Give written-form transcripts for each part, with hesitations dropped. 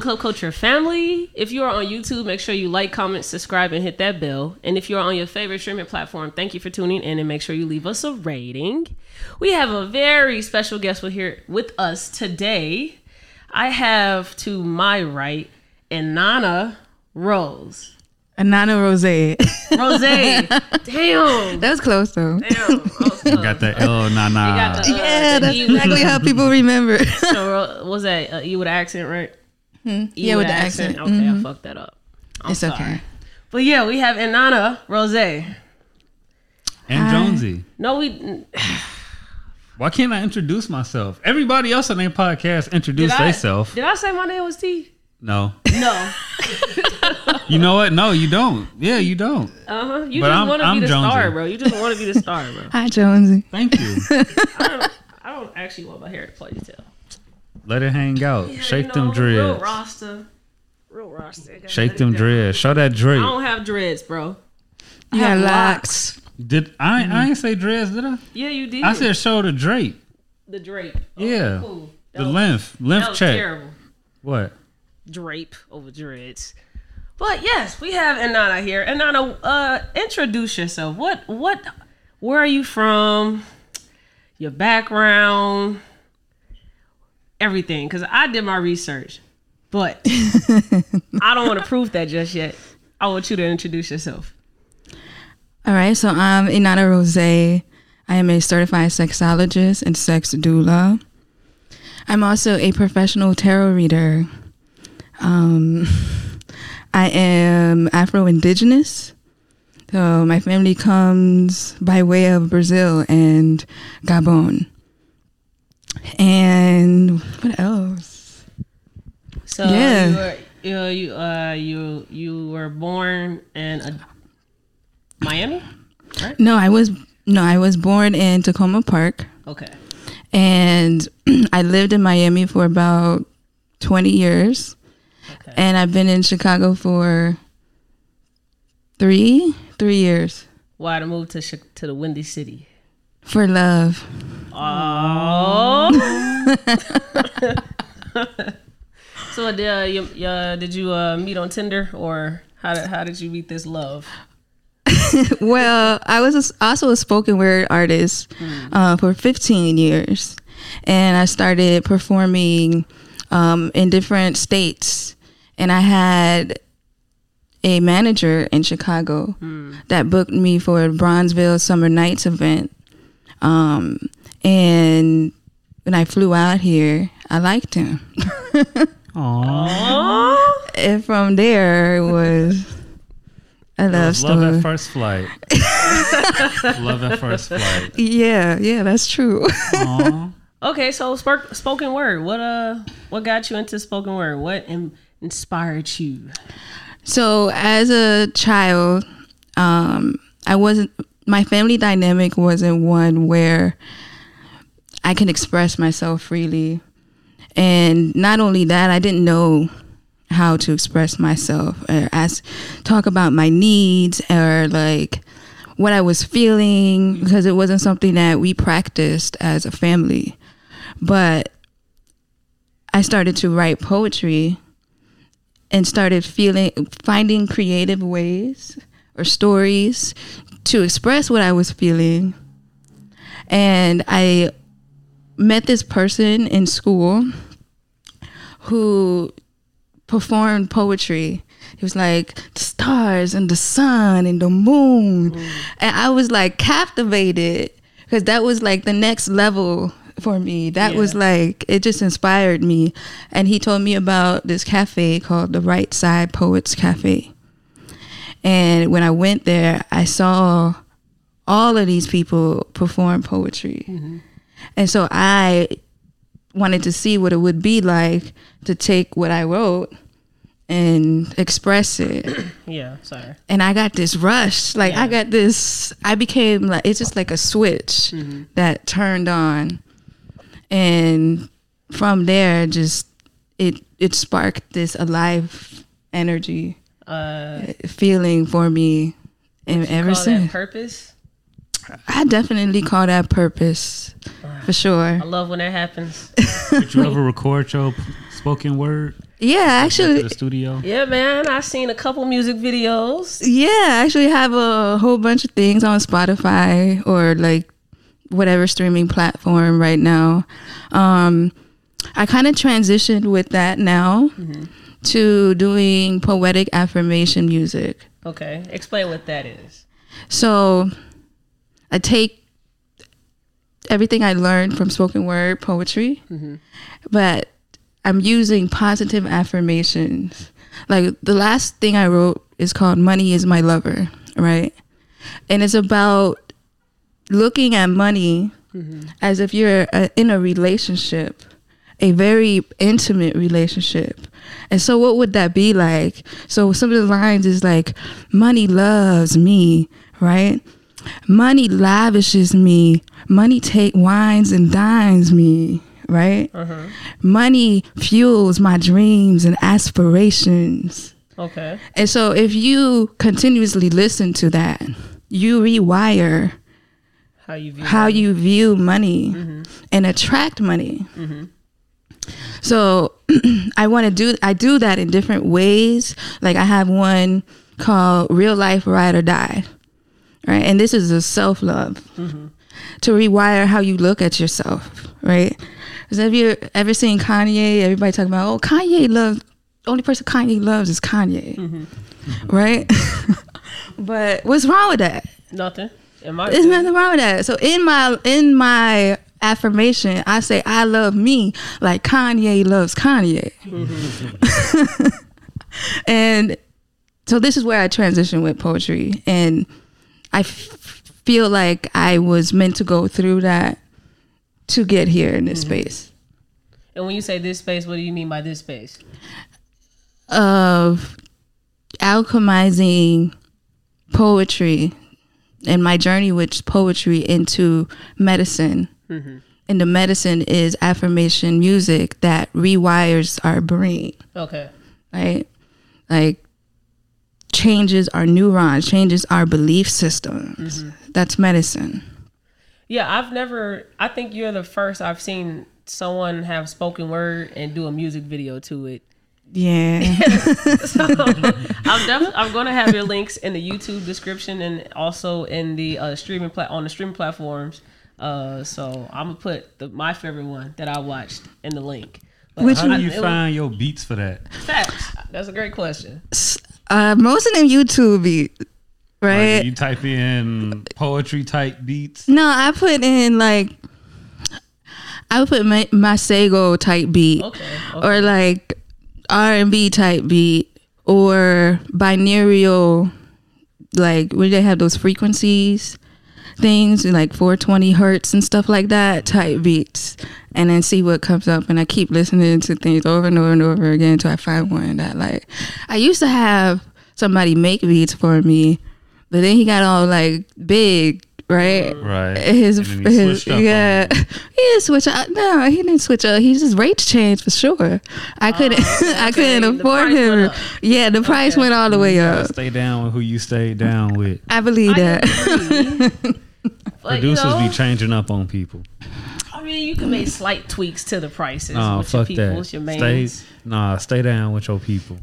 Gold Club Culture family. If you are on YouTube, make sure you like, comment, subscribe, and hit that bell. And if you are on your favorite streaming platform, thank you for tuning in, and make sure you leave us a rating. We have a very special guest here with us today. I have to my right Inanna Rose. Inanna Rose. Damn. That was close though. Damn. Close. You got the L, Nana. Yeah, that's exactly how people remember. So was that you with an accent, right? Mm-hmm. Yeah, with the accent. Okay, mm-hmm. I fucked that up. I'm sorry. But yeah, we have Inanna Rose. And hi. Jonesy. No, we... Why can't I introduce myself? Everybody else on their podcast introduce themselves. Did I say my name was T? No. You know what? No, you don't. Yeah, you don't. Uh huh. You but just want to be the Jonesy. Star, bro. You just want to be the star, bro. Hi, Jonesy. Thank you. I don't actually want my hair to ponytail. Let it hang out. Yeah, shake them dreads. Real roster. Shake them dreads. Show that dread. I don't have dreads, bro. You have locks. I ain't say dreads, did I? Yeah, you did. I said show the drape. The drape. Oh, yeah. Cool. That was terrible. What? Drape over dreads. But yes, we have Inanna here. Inanna, introduce yourself. What? Where are you from? Your background, everything. Because I did my research, but I don't want to prove that just yet. I want you to introduce yourself. All right. So I'm Inanna Rose. I am a certified sexologist and sex doula. I'm also a professional tarot reader. I am Afro-Indigenous, so my family comes by way of Brazil and Gabon. And what else? So yeah. You were born in Miami, right? No, I was born in Tacoma Park. Okay. And I lived in Miami for about 20 years. Okay. And I've been in Chicago for three years. Why to move to the Windy City? For love. Oh. So did you meet on Tinder, or how did you meet this love? Well, I was also a spoken word artist for 15 years, and I started performing in different states. And I had a manager in Chicago that booked me for a Bronzeville Summer Nights event. And when I flew out here, I liked him. Aww. And from there it was a love story. Love at first flight. Love at first flight. Yeah, that's true. Aww. Okay, so spoken word. What got you into spoken word? What inspired you? So as a child, my family dynamic wasn't one where I can express myself freely. And not only that, I didn't know how to express myself or talk about my needs or like what I was feeling, because it wasn't something that we practiced as a family. But I started to write poetry and started finding creative ways or stories to express what I was feeling. And I met this person in school who performed poetry. He was like, the stars and the sun and the moon. Mm. And I was like captivated, because that was like the next level for me. That was like, it just inspired me. And he told me about this cafe called the Right Side Poets Cafe. And when I went there, I saw all of these people perform poetry. Mm-hmm. And so I wanted to see what it would be like to take what I wrote and express it. And I got this rush. I became like, it's just like a switch that turned on. And from there, just it sparked this alive energy feeling for me, and ever since. That purpose? I definitely call that purpose, for sure. I love when that happens. Did you ever record your spoken word? Yeah, actually, the studio. Yeah, man, I've seen a couple music videos. Yeah, I actually have a whole bunch of things on Spotify or like whatever streaming platform right now. I kind of transitioned with that now to doing poetic affirmation music. Okay, explain what that is. So I take everything I learned from spoken word poetry, but I'm using positive affirmations. Like the last thing I wrote is called Money is My Lover, right? And it's about looking at money as if you're in a relationship, a very intimate relationship. And so what would that be like? So some of the lines is like, money loves me, right? Money lavishes me. Money wines and dines me, right? Money fuels my dreams and aspirations. Okay. And so if you continuously listen to that, you rewire how you view money and attract money. So I do that in different ways. Like I have one called Real Life Ride or Die, right? And this is a self-love to rewire how you look at yourself, right? Because have you ever seen Kanye? Everybody talking about, oh, Kanye loves, only person Kanye loves is Kanye, right? But what's wrong with that? Nothing. There's nothing wrong with that. So in my affirmation, I say I love me like Kanye loves Kanye. And so this is where I transition with poetry, and I feel like I was meant to go through that to get here in this space. And when you say this space, what do you mean by this space? Of alchemizing poetry and my journey with poetry into medicine. And the medicine is affirmation music that rewires our brain. Okay. Right? Like changes our neurons, changes our belief systems. That's medicine. Yeah, I think you're the first I've seen someone have spoken word and do a music video to it. Yeah. So I'm going to have your links in the YouTube description and also in the streaming platforms. So I'm gonna put my favorite one that I watched in the link. But how do you find your beats for that? Facts. That's a great question. Most of them YouTube beats, right? Like you type in poetry type beats. No, I put in like Masego type beat, or like R&B type beat, or binaural. Like where they have those frequencies. Things like 420 hertz and stuff like that, type beats, and then see what comes up. And I keep listening to things over and over and over again until I find one that like. I used to have somebody make beats for me, but then he got all like big, right? Right. He didn't switch up. No, he didn't switch up. He just rate changed for sure. I couldn't afford him. Yeah, the price went all the way up. Stay down with who you stay down with. I believe that. But producers be changing up on people. I mean, you can make slight tweaks to the prices. Stay down with your people.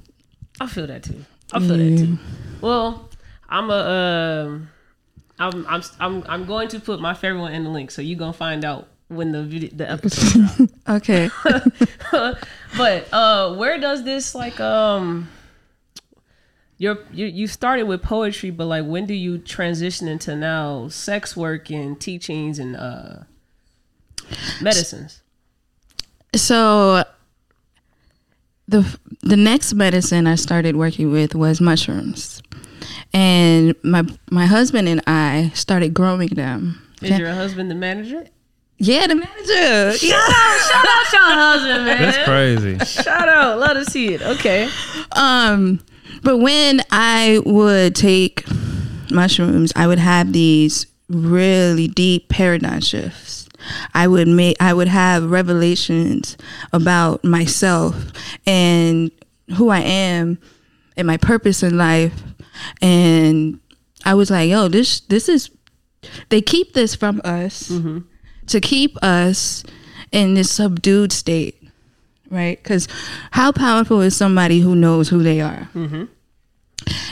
I feel that too. Well, I'm going to put my favorite one in the link, so you're gonna find out when the episode drops. Okay. But where does this like you started with poetry, but like when do you transition into now sex work and teachings and medicines? So the next medicine I started working with was mushrooms, and my husband and I started growing them. Is your husband the manager? Yeah, the manager. Yeah. Shout out your husband, man. That's crazy. Shout out. Love to see it. Okay. But when I would take mushrooms, I would have these really deep paradigm shifts. I would have revelations about myself and who I am and my purpose in life. And I was like, yo, this is, they keep this from us to keep us in this subdued state, right? Because how powerful is somebody who knows who they are? Mm-hmm.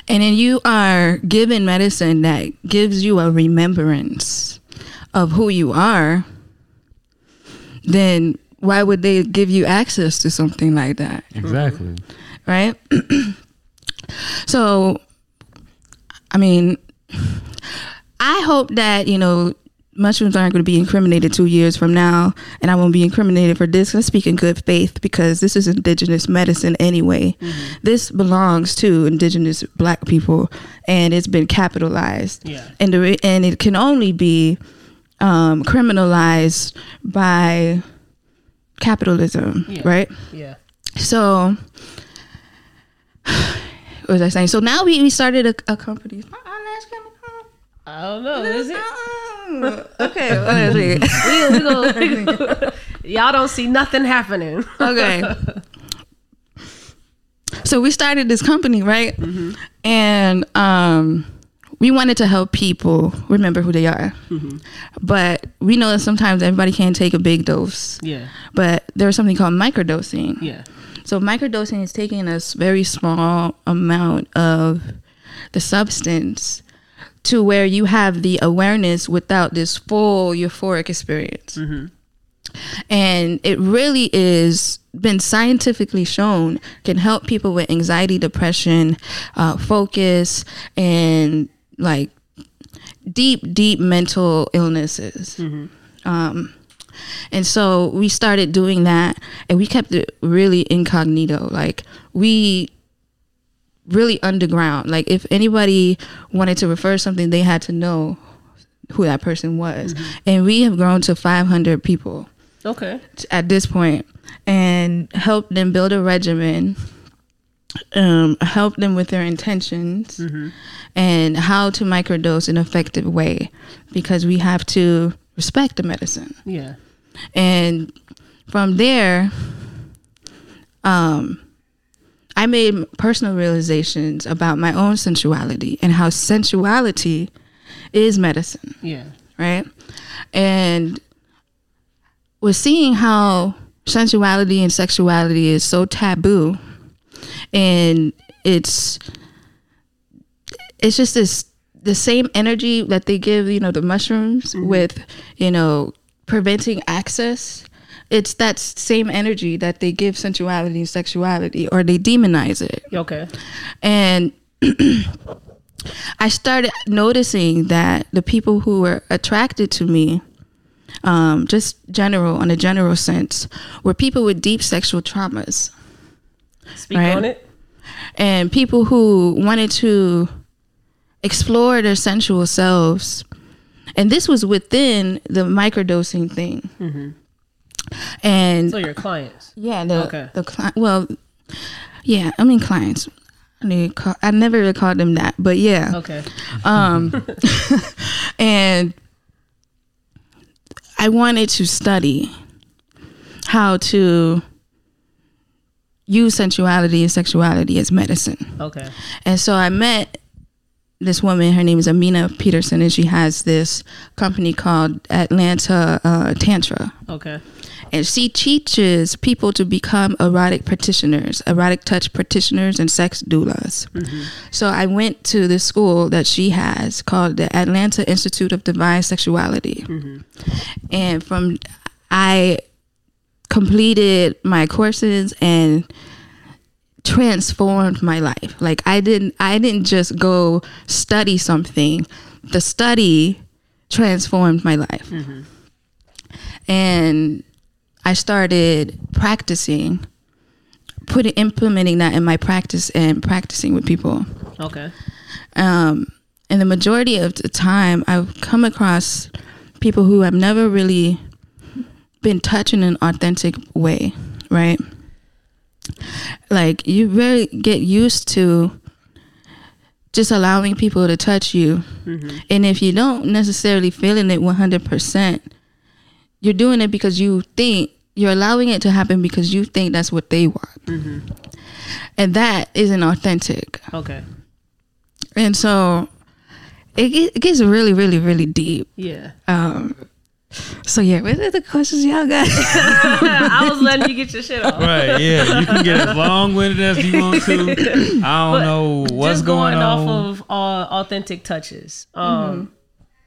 And then you are given medicine that gives you a remembrance of who you are, then why would they give you access to something like that? Exactly. Right? So, I mean, I hope that, you know, mushrooms aren't going to be incriminated 2 years from now, and I won't be incriminated for this. Let's speak in good faith, because this is indigenous medicine anyway. Mm-hmm. This belongs to indigenous black people, and it's been capitalized. Yeah. And it can only be criminalized by capitalism, yeah. Right? Yeah. So, what was I saying? So now we started a company. Is my eyelash coming home? I don't know. Is it? Okay, well, we go. Y'all don't see nothing happening. Okay. So we started this company, right? Mm-hmm. And we wanted to help people remember who they are. Mm-hmm. But we know that sometimes everybody can't take a big dose. Yeah. But there's something called microdosing. Yeah. So microdosing is taking a very small amount of the substance to where you have the awareness without this full euphoric experience. Mm-hmm. And it really is been scientifically shown can help people with anxiety, depression, focus, and like deep mental illnesses. Mm-hmm. And so we started doing that, and we kept it really incognito. Like, we really underground. Like, if anybody wanted to refer something, they had to know who that person was. Mm-hmm. And we have grown to 500 people. Okay. At this point, and helped them build a regimen, help them with their intentions, mm-hmm. and how to microdose in an effective way, because we have to respect the medicine. Yeah. And from there, I made personal realizations about my own sensuality and how sensuality is medicine. Yeah. Right? And we're seeing how sensuality and sexuality is so taboo, and it's just the same energy that they give, you know, the mushrooms, mm-hmm. with, you know, preventing access. It's that same energy that they give sensuality and sexuality, or they demonize it. Okay. And I started noticing that the people who were attracted to me, just general, in a general sense, were people with deep sexual traumas. Speak right? on it. And people who wanted to explore their sensual selves. And this was within the microdosing thing. Mm-hmm. And so your clients, yeah, clients. I never really called them that, but yeah, okay. And I wanted to study how to use sensuality and sexuality as medicine. Okay, and so I met this woman. Her name is Amina Peterson, and she has this company called Atlanta Tantra. Okay. And she teaches people to become erotic practitioners, erotic touch practitioners, and sex doulas. Mm-hmm. So I went to this school that she has called the Atlanta Institute of Divine Sexuality. Mm-hmm. And I completed my courses and transformed my life. Like, I didn't just go study something. The study transformed my life. Mm-hmm. And I started practicing, implementing that in my practice and practicing with people. Okay. And the majority of the time I've come across people who have never really been touched in an authentic way, right? Like, you really get used to just allowing people to touch you. Mm-hmm. And if you don't necessarily feeling it 100%, you're doing it because you're allowing it to happen because you think that's what they want. Mm-hmm. And that isn't authentic. Okay. And so it gets really, really, really deep. Yeah. So yeah, what are the questions y'all got? I was letting you get your shit off. Right, yeah. You can get as long-winded as you want to. I don't know what's going on. Off of authentic touches.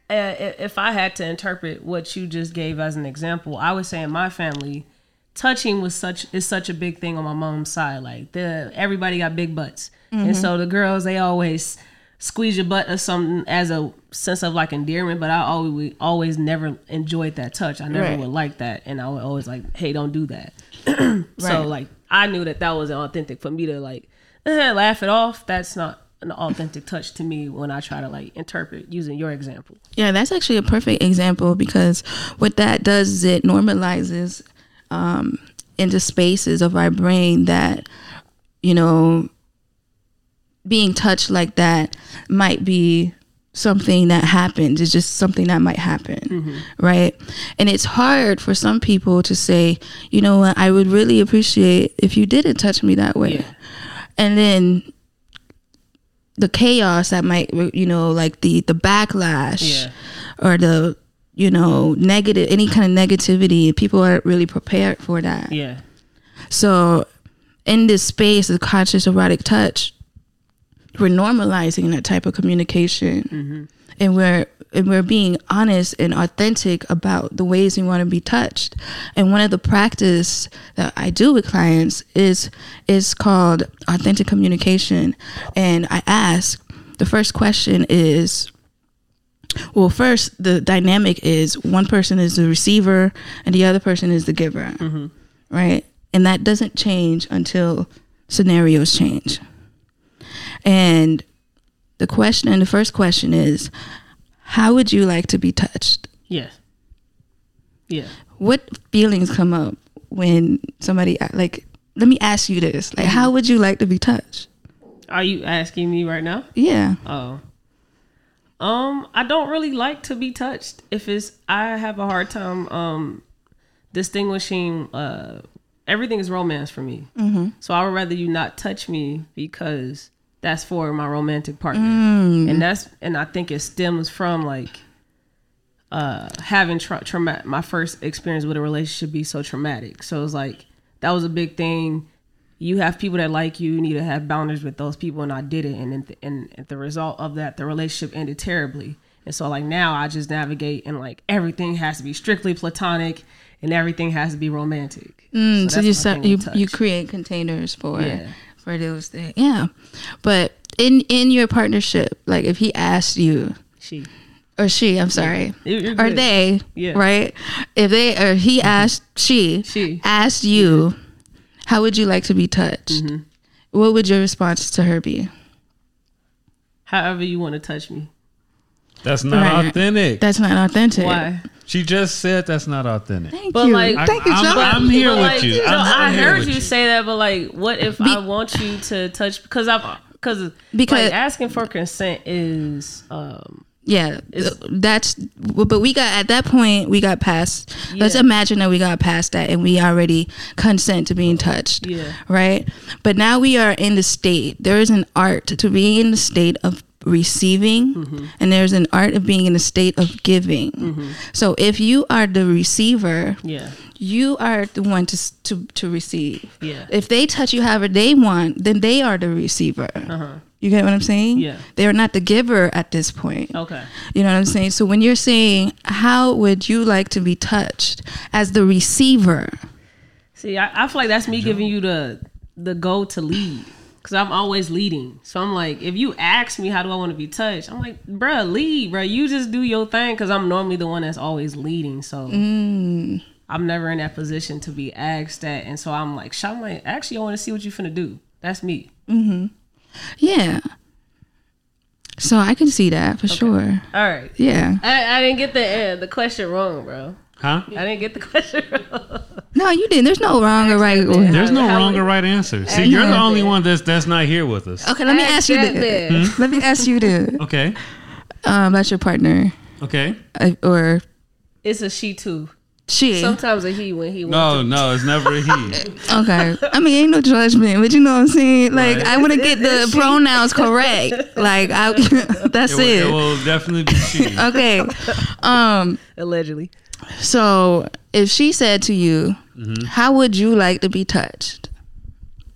If I had to interpret what you just gave as an example, I would say in my family, touching was such a big thing on my mom's side. Like everybody got big butts. Mm-hmm. And so the girls, they always squeeze your butt or something as a sense of like endearment, but I always never enjoyed that touch. I never would like that, and I would always like, hey, don't do that. So like I knew that was authentic for me to like laugh it off. That's not an authentic touch to me when I try to like interpret using your example. Yeah, that's actually a perfect example, because what that does is it normalizes into spaces of our brain that, you know, being touched like that might be something that happens. It's just something that might happen, right? And it's hard for some people to say, you know what, I would really appreciate if you didn't touch me that way. Yeah. And then the chaos that might, you know, like the backlash or the, you know, negative, any kind of negativity, people aren't really prepared for that. Yeah. So in this space of conscious erotic touch, we're normalizing that type of communication, and we're being honest and authentic about the ways we want to be touched. And one of the practice that I do with clients is called authentic communication. And I ask, the first question is, well, first the dynamic is one person is the receiver and the other person is the giver, right? And that doesn't change until scenarios change. And the first question is, how would you like to be touched? Yeah. Yeah. What feelings come up when somebody, like, let me ask you this. Like, how would you like to be touched? Are you asking me right now? Yeah. Oh. I don't really like to be touched. I have a hard time distinguishing, everything is romance for me. So I would rather you not touch me, because that's for my romantic partner. And I think it stems from like having my first experience with a relationship be so traumatic. So it's like, that was a big thing. You have people that like you need to have boundaries with those people, and I did it, and the result of that, the relationship ended terribly. And so like now I just navigate, and like everything has to be strictly platonic and everything has to be romantic. So you create containers for it. For those things, yeah. But in your partnership, like if he asked you, she asked you, how would you like to be touched? What would your response to her be? However you want to touch me. That's not authentic. That's not authentic. Why? She just said that's not authentic. Thank you. Like, thank you, John. I'm here with you. You know, I heard you say that, but like, what if I want you to touch? Because like, asking for consent is but we got at that point, we got past. Yeah. Let's imagine that we got past that, and we already consent to being touched. Yeah. Right. But now we are in the state. There is an art to being in the state of receiving, and there's an art of being in a state of giving. So if you are the receiver, you are the one to receive. If they touch you however they want, then they are the receiver. You get what I'm saying? They are not the giver at this point. You know what I'm saying? So when you're saying, how would you like to be touched, as the receiver, see, I feel like that's me giving you the goal to lead. Cause I'm always leading. So I'm like, if you ask me, how do I want to be touched? I'm like, bruh, lead, bruh. You just do your thing. Cause I'm normally the one that's always leading. So I'm never in that position to be asked that. And so I'm like, actually, I want to see what you finna do. That's me. Yeah. So I can see that for sure. All right. Yeah. I didn't get the question wrong, bro. Huh? I didn't get the question wrong. No, you didn't. There's no wrong or right. There's no wrong or right answer. See, you're the only one that's not here with us. Okay, let me ask you this. Let me ask you this. Okay. That's your partner. Okay. Or it's a she too. She. Sometimes a he when he wants to. No, it's never a he. Okay. I mean, ain't no judgment, but you know what I'm saying? Like, I want to get the pronouns correct. Like, that's it. It will definitely be she. Okay. Allegedly. So if she said to you, mm-hmm. how would you like to be touched?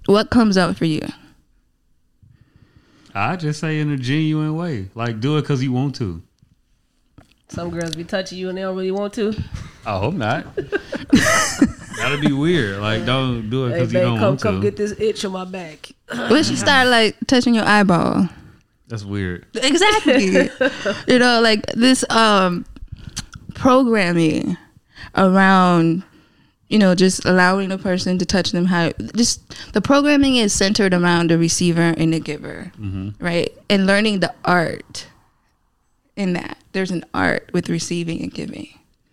What comes up for you? I just say in a genuine way. Like, do it because you want to. Some girls be touching you and they don't really want to. I hope not. That'd be weird. Like, don't do it because you don't want to. Come get this itch on my back. When she start, like, touching your eyeball. That's weird. Exactly. You know, like, this programming around, you know, just allowing the person to touch them. How just the programming is centered around the receiver and the giver, mm-hmm. right? And learning the art in that. There's an art with receiving and giving.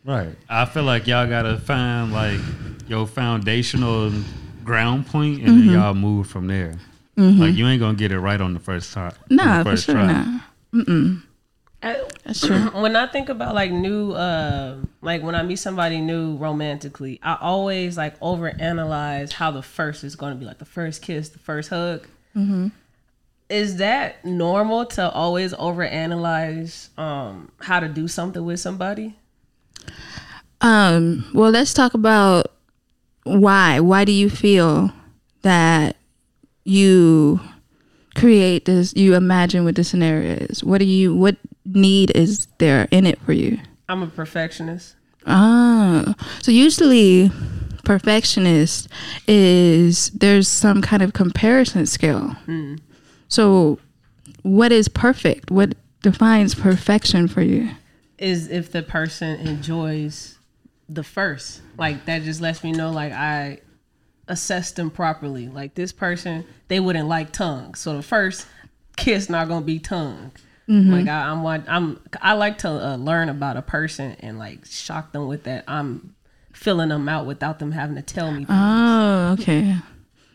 Right. I feel like y'all gotta find like your foundational ground point, and mm-hmm. then y'all move from there. Mm-hmm. Like you ain't gonna get it right on the first time. Nah, for sure not. Mm-mm. That's true. When I think about like new, like when I meet somebody new romantically, I always like overanalyze how the first is going to be, like the first kiss, the first hug. Mm-hmm. Is that normal to always overanalyze how to do something with somebody? Well, let's talk about why. Why do you feel that you create this? You imagine what the scenario is. What need is there in it for you? I'm a perfectionist. Ah, so usually perfectionist is there's some kind of comparison scale. Mm. So what is perfect? What defines perfection for you? Is if the person enjoys the first. Like that just lets me know like I assess them properly. Like this person, they wouldn't like tongue. So the first kiss not gonna be tongue. Mm-hmm. Like I like to learn about a person and like shock them with that. I'm filling them out without them having to tell me things. Oh, okay.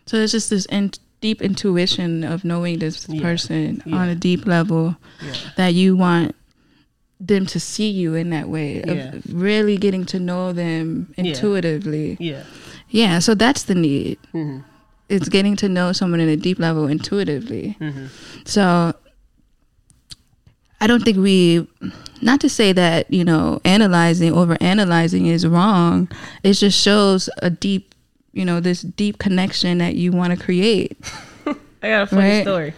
So it's just this deep intuition of knowing this person on a deep level that you want them to see you in that way of really getting to know them intuitively. Yeah. Yeah. So that's the need. Mm-hmm. It's getting to know someone in a deep level intuitively. Mm-hmm. So. I don't think not to say that, you know, overanalyzing is wrong. It just shows a deep, you know, this deep connection that you want to create. I got a funny story.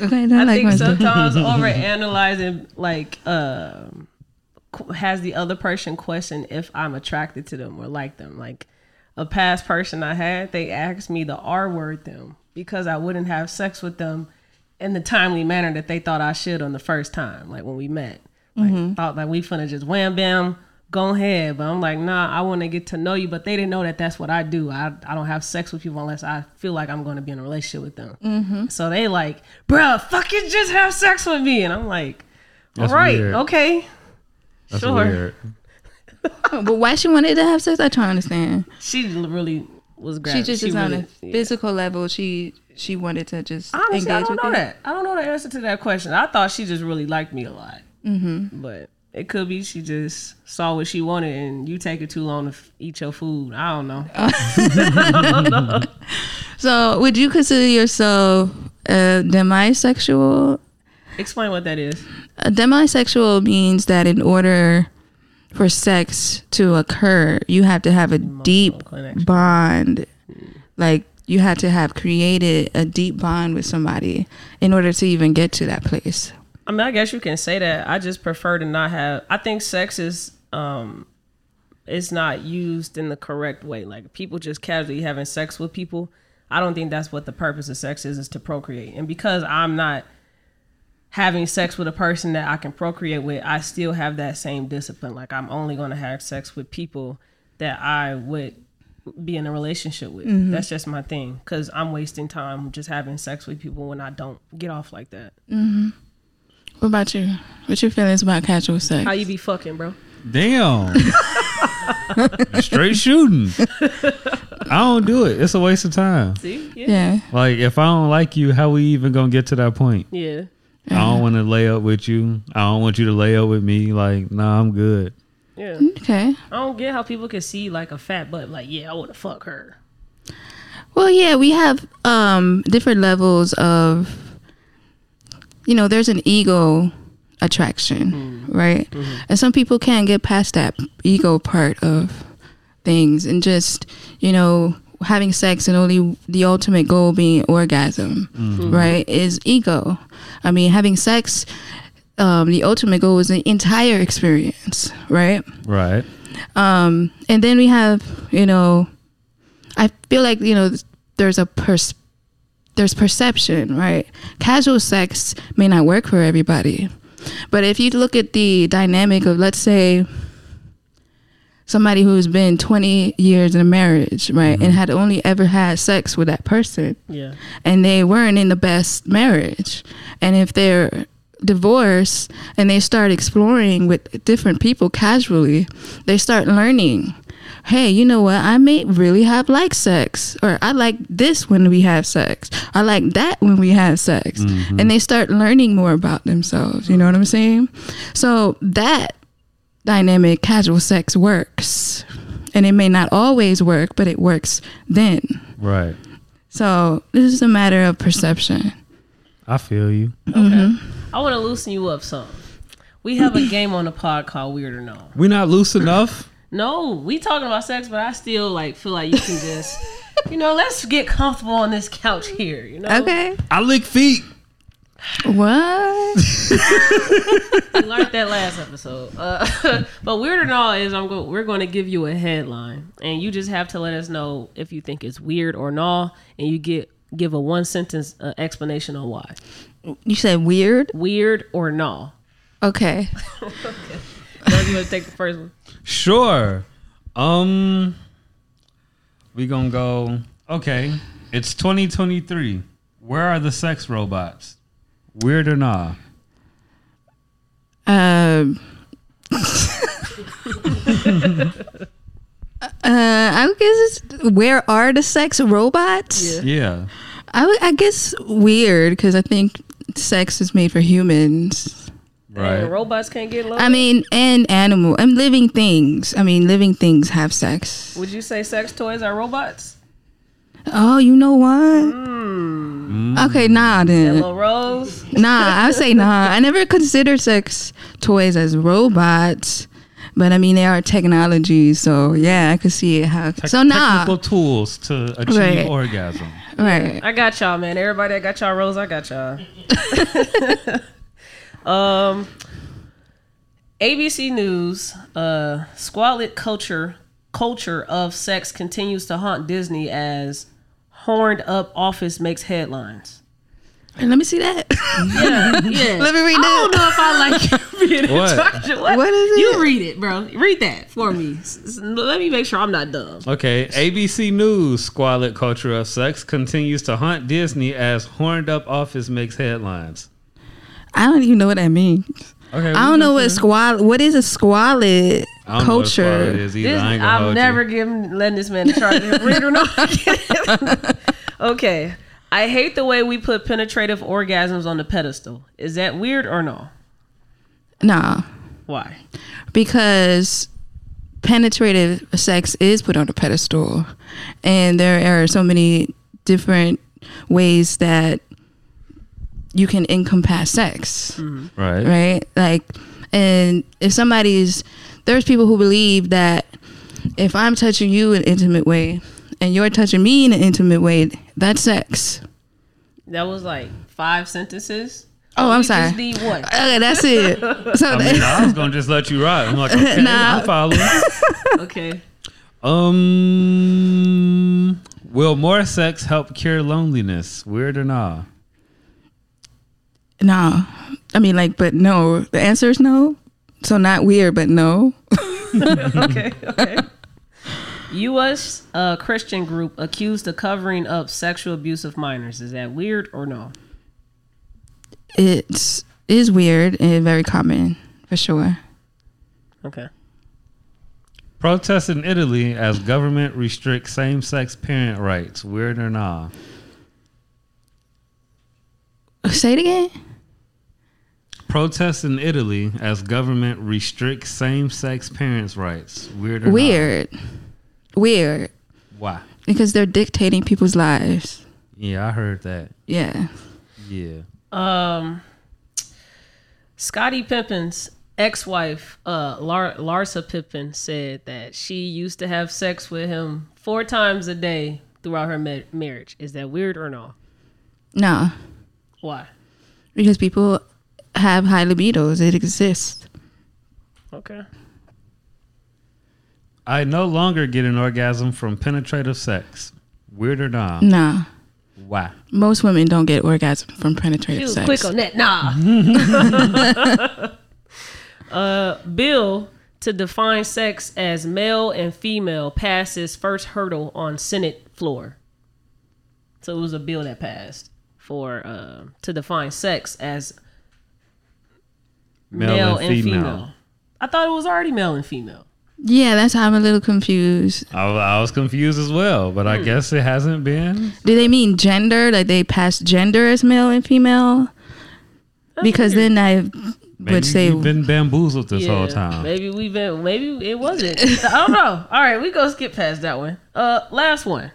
Okay, I think sometimes overanalyzing, like, has the other person question if I'm attracted to them or like them. Like a past person I had, they asked me the R word them because I wouldn't have sex with them in the timely manner that they thought I should on the first time, like when we met. Like mm-hmm. thought like we finna just wham bam, go ahead. But I'm like, nah, I wanna get to know you. But they didn't know that that's what I do. I don't have sex with people unless I feel like I'm gonna be in a relationship with them. Mm-hmm. So they like, bruh, fucking just have sex with me. And I'm like, all that's right, weird. Okay. That's sure. Weird. But why she wanted to have sex, I try to understand. She really was grabbing. She just on a physical level, she wanted to just honestly, engage with me. I don't know the answer to that question. I thought she just really liked me a lot. Mm-hmm. But it could be she just saw what she wanted and you take it too long to eat your food. I don't know. I don't know. So would you consider yourself a demisexual? Explain what that is. A demisexual means that in order for sex to occur, you have to have a deep bond. Like, you had to have created a deep bond with somebody in order to even get to that place. I mean, I guess you can say that. I just prefer to not have. I think sex is it's not used in the correct way. Like people just casually having sex with people. I don't think that's what the purpose of sex is to procreate. And because I'm not having sex with a person that I can procreate with, I still have that same discipline. Like I'm only going to have sex with people that I would be in a relationship with. Mm-hmm. That's just my thing, because I'm wasting time just having sex with people when I don't get off like that. Mm-hmm. What about you? What's your feelings about casual sex? How you be fucking, bro? Damn. Straight shooting. I don't do it. It's a waste of time. See? Yeah. Like if I don't like you, how we even gonna get to that point? Yeah. I don't want to lay up with you. I don't want you to lay up with me. Like nah, I'm good. Yeah. Okay. I don't get how people can see like a fat butt. Like, yeah, I want to fuck her. Well, yeah, we have different levels of, you know, there's an ego attraction, right? Mm-hmm. And some people can't get past that ego part of things and just, you know, having sex and only the ultimate goal being orgasm, mm-hmm. right, is ego. I mean, having sex, the ultimate goal is the entire experience, right? Right. And then we have, you know, I feel like, you know, there's a there's perception, right? Casual sex may not work for everybody. But if you look at the dynamic of, let's say, somebody who's been 20 years in a marriage, right, mm-hmm. and had only ever had sex with that person, yeah, and they weren't in the best marriage, and if they're divorced and they start exploring with different people casually, they start learning, hey, you know what, I may really have like sex, or I like this when we have sex, I like that when we have sex, mm-hmm. and they start learning more about themselves, you know what I'm saying? So that dynamic, casual sex, works, and it may not always work, but it works then, right? So this is a matter of perception. I feel you. Okay. Mm-hmm. I want to loosen you up some. We have a game on the pod called Weird or No. We're not loose enough. No, we talking about sex, but I still like feel like you can just, you know, let's get comfortable on this couch here, you know? Okay. I lick feet. What? We learned that last episode. But Weird or No is we're going to give you a headline, and you just have to let us know if you think it's weird or no, and you give a one sentence explanation on why. You said weird? Weird or no. Okay. Okay. Now you want to take the first one? Sure. We gonna go. Okay, it's 2023. Where are the sex robots? Weird or nah? I guess it's where are the sex robots? Yeah. I guess weird, because I think sex is made for humans. Right. And robots can't get loaded. I mean, and animal and living things. I mean, living things have sex. Would you say sex toys are robots? Oh, you know what? Okay, nah then. Hello, Rose. Nah, I say nah. I never considered sex toys as robots, but I mean they are technology, so yeah, I could see it how. So nah. Technical tools to achieve orgasm. Right. I got y'all, man. Everybody that got y'all, Rose, I got y'all. ABC News, squalid culture of sex continues to haunt Disney as horned up office makes headlines. Hey, let me see that. Yeah. Let me read that. I don't know if I like being in charge of what is it? You read it, bro. Read that for me. Let me make sure I'm not dumb. Okay. ABC News, squalid culture of sex continues to haunt Disney as horned up office makes headlines. I don't even know what that means. Okay, I don't know what squalid. What is a squalid culture? Know what squalid is either. I've never letting this man charge. Read or not. Okay, I hate the way we put penetrative orgasms on the pedestal. Is that weird or no? Nah. Why? Because penetrative sex is put on a pedestal, and there are so many different ways that you can encompass sex, mm-hmm. right? Like, and if there's people who believe that if I'm touching you in an intimate way and you're touching me in an intimate way, that's sex. That was like 5 sentences. Oh, I'm sorry. Just need one. Okay, that's it. So I was gonna just let you ride. I'm like, okay, I'm following. Okay. Will more sex help cure loneliness? Weird or nah? No, I mean, like, but no. The answer is no. So not weird, but no. Okay. U.S. Christian group accused of covering up sexual abuse of minors. Is that weird or no? It is weird and very common, for sure. Okay. Protests in Italy as government restricts same-sex parent rights. Weird or nah? Say it again. Protests in Italy as government restricts same-sex parents' rights. Weird or not? Weird. Why? Because they're dictating people's lives. Yeah, I heard that. Yeah. Yeah. Scottie Pippen's ex-wife, Larsa Pippen, said that she used to have sex with him 4 times a day throughout her marriage. Is that weird or no? No. Why? Because people have high libidos. It exists. Okay. I no longer get an orgasm from penetrative sex. Weird or not? Nah. Why? Most women don't get orgasm from penetrative sex. Quick on that. Nah. Bill, to define sex as male and female, passed his first hurdle on Senate floor. So it was a bill that passed for to define sex as male and female. I thought it was already male and female. Yeah, that's how I'm a little confused. I was confused as well, but I guess it hasn't been. Do they mean gender? Like they passed gender as male and female? That's because weird. Then I would say we've been bamboozled this whole time. Maybe it wasn't. I don't know. All right, we go skip past that one. Last one.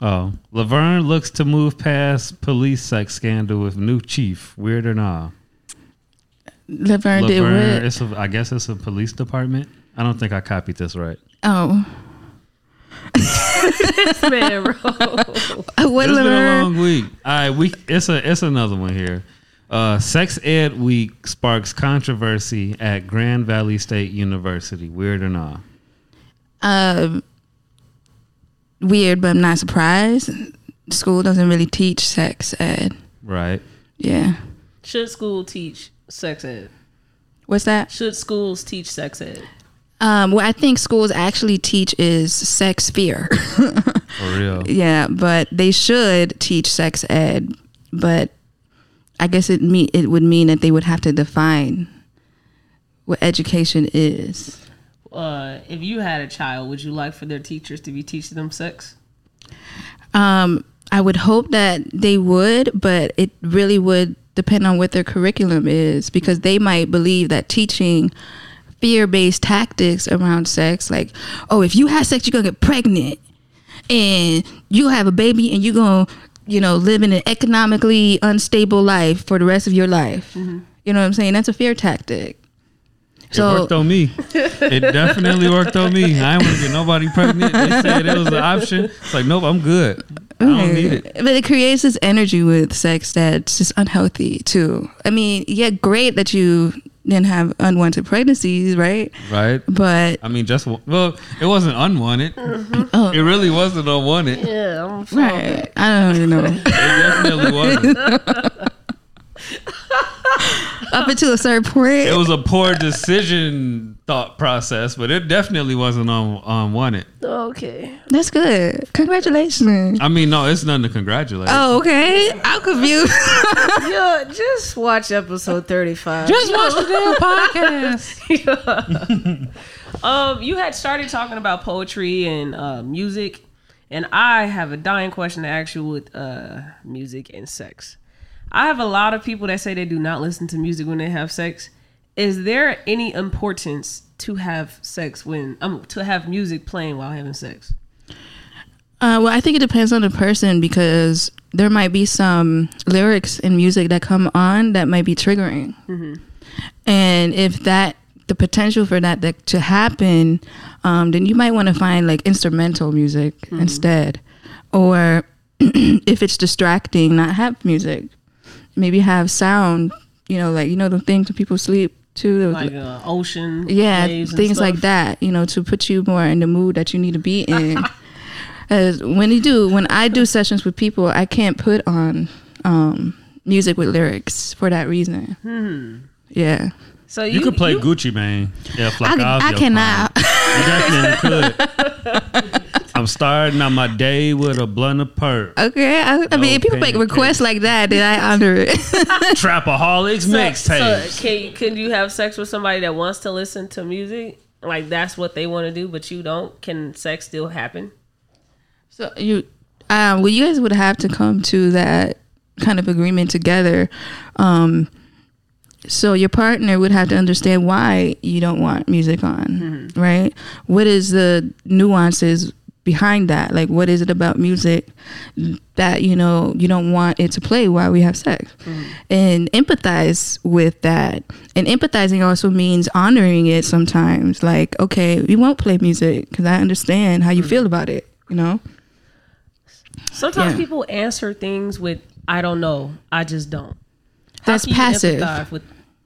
Oh, Laverne looks to move past police sex scandal with new chief. Weird or not? Laverne did what? I guess it's a police department. I don't think I copied this right. Oh. This man, bro. It's been a long week. All right, it's another one here. Sex Ed Week sparks controversy at Grand Valley State University. Weird or not? Weird, but I'm not surprised. School doesn't really teach sex ed. Right. Yeah. Should school teach sex ed? What's that? Should schools teach sex ed? What I think schools actually teach is sex fear. For real. Yeah, but they should teach sex ed, but I guess it would mean that they would have to define what education is. If you had a child, would you like for their teachers to be teaching them sex? I would hope that they would, but it really would depend on what their curriculum is, because they might believe that teaching fear-based tactics around sex, like, oh, if you have sex, you're going to get pregnant, and you'll have a baby, and you're going to, live in an economically unstable life for the rest of your life. Mm-hmm. You know what I'm saying? That's a fear tactic. It worked on me. It definitely worked on me. I didn't want to get nobody pregnant. They said it was an option. It's like, nope, I'm good. I don't need it. But it creates this energy with sex that's just unhealthy, too. I mean, yeah, great that you didn't have unwanted pregnancies, right? Right. But... I mean, it wasn't unwanted. Mm-hmm. Oh. It really wasn't unwanted. Yeah, I'm sorry. Right. I don't even know. It definitely wasn't. Up until a certain point, it was a poor decision thought process, but it definitely wasn't unwanted. Okay, that's good. Congratulations. I mean, no, it's nothing to congratulate. Oh, okay. I'm confused. Yo, just watch episode 35. Just watch the damn podcast. You had started talking about poetry and music, and I have a dying question to ask you with music and sex. I have a lot of people that say they do not listen to music when they have sex. Is there any importance to have sex to have music playing while having sex? Well, I think it depends on the person, because there might be some lyrics in music that come on that might be triggering. Mm-hmm. And if the potential for that to happen, then you might want to find like instrumental music instead. Or if it's distracting, not have music. Maybe have sound, the things that people sleep to. Like ocean. Yeah, things like that, to put you more in the mood that you need to be in. When I do sessions with people, I can't put on music with lyrics for that reason. Hmm. Yeah. So you could play Gucci Mane. Yeah, I cannot. You definitely could. I'm starting on my day with a blunt of perp. Okay. If people make requests like that, then I honor it. Trapaholics mixtapes. So can you have sex with somebody that wants to listen to music? Like, that's what they want to do, but you don't? Can sex still happen? So you guys would have to come to that kind of agreement together. So your partner would have to understand why you don't want music on, right? What is the nuances behind that? Like, what is it about music that, you know, you don't want it to play while we have sex? Mm. And empathize with that. And empathizing also means honoring it sometimes. Like, okay, we won't play music because I understand how you feel about it, you know? Sometimes people answer things with, I don't know, I just don't. That's passive.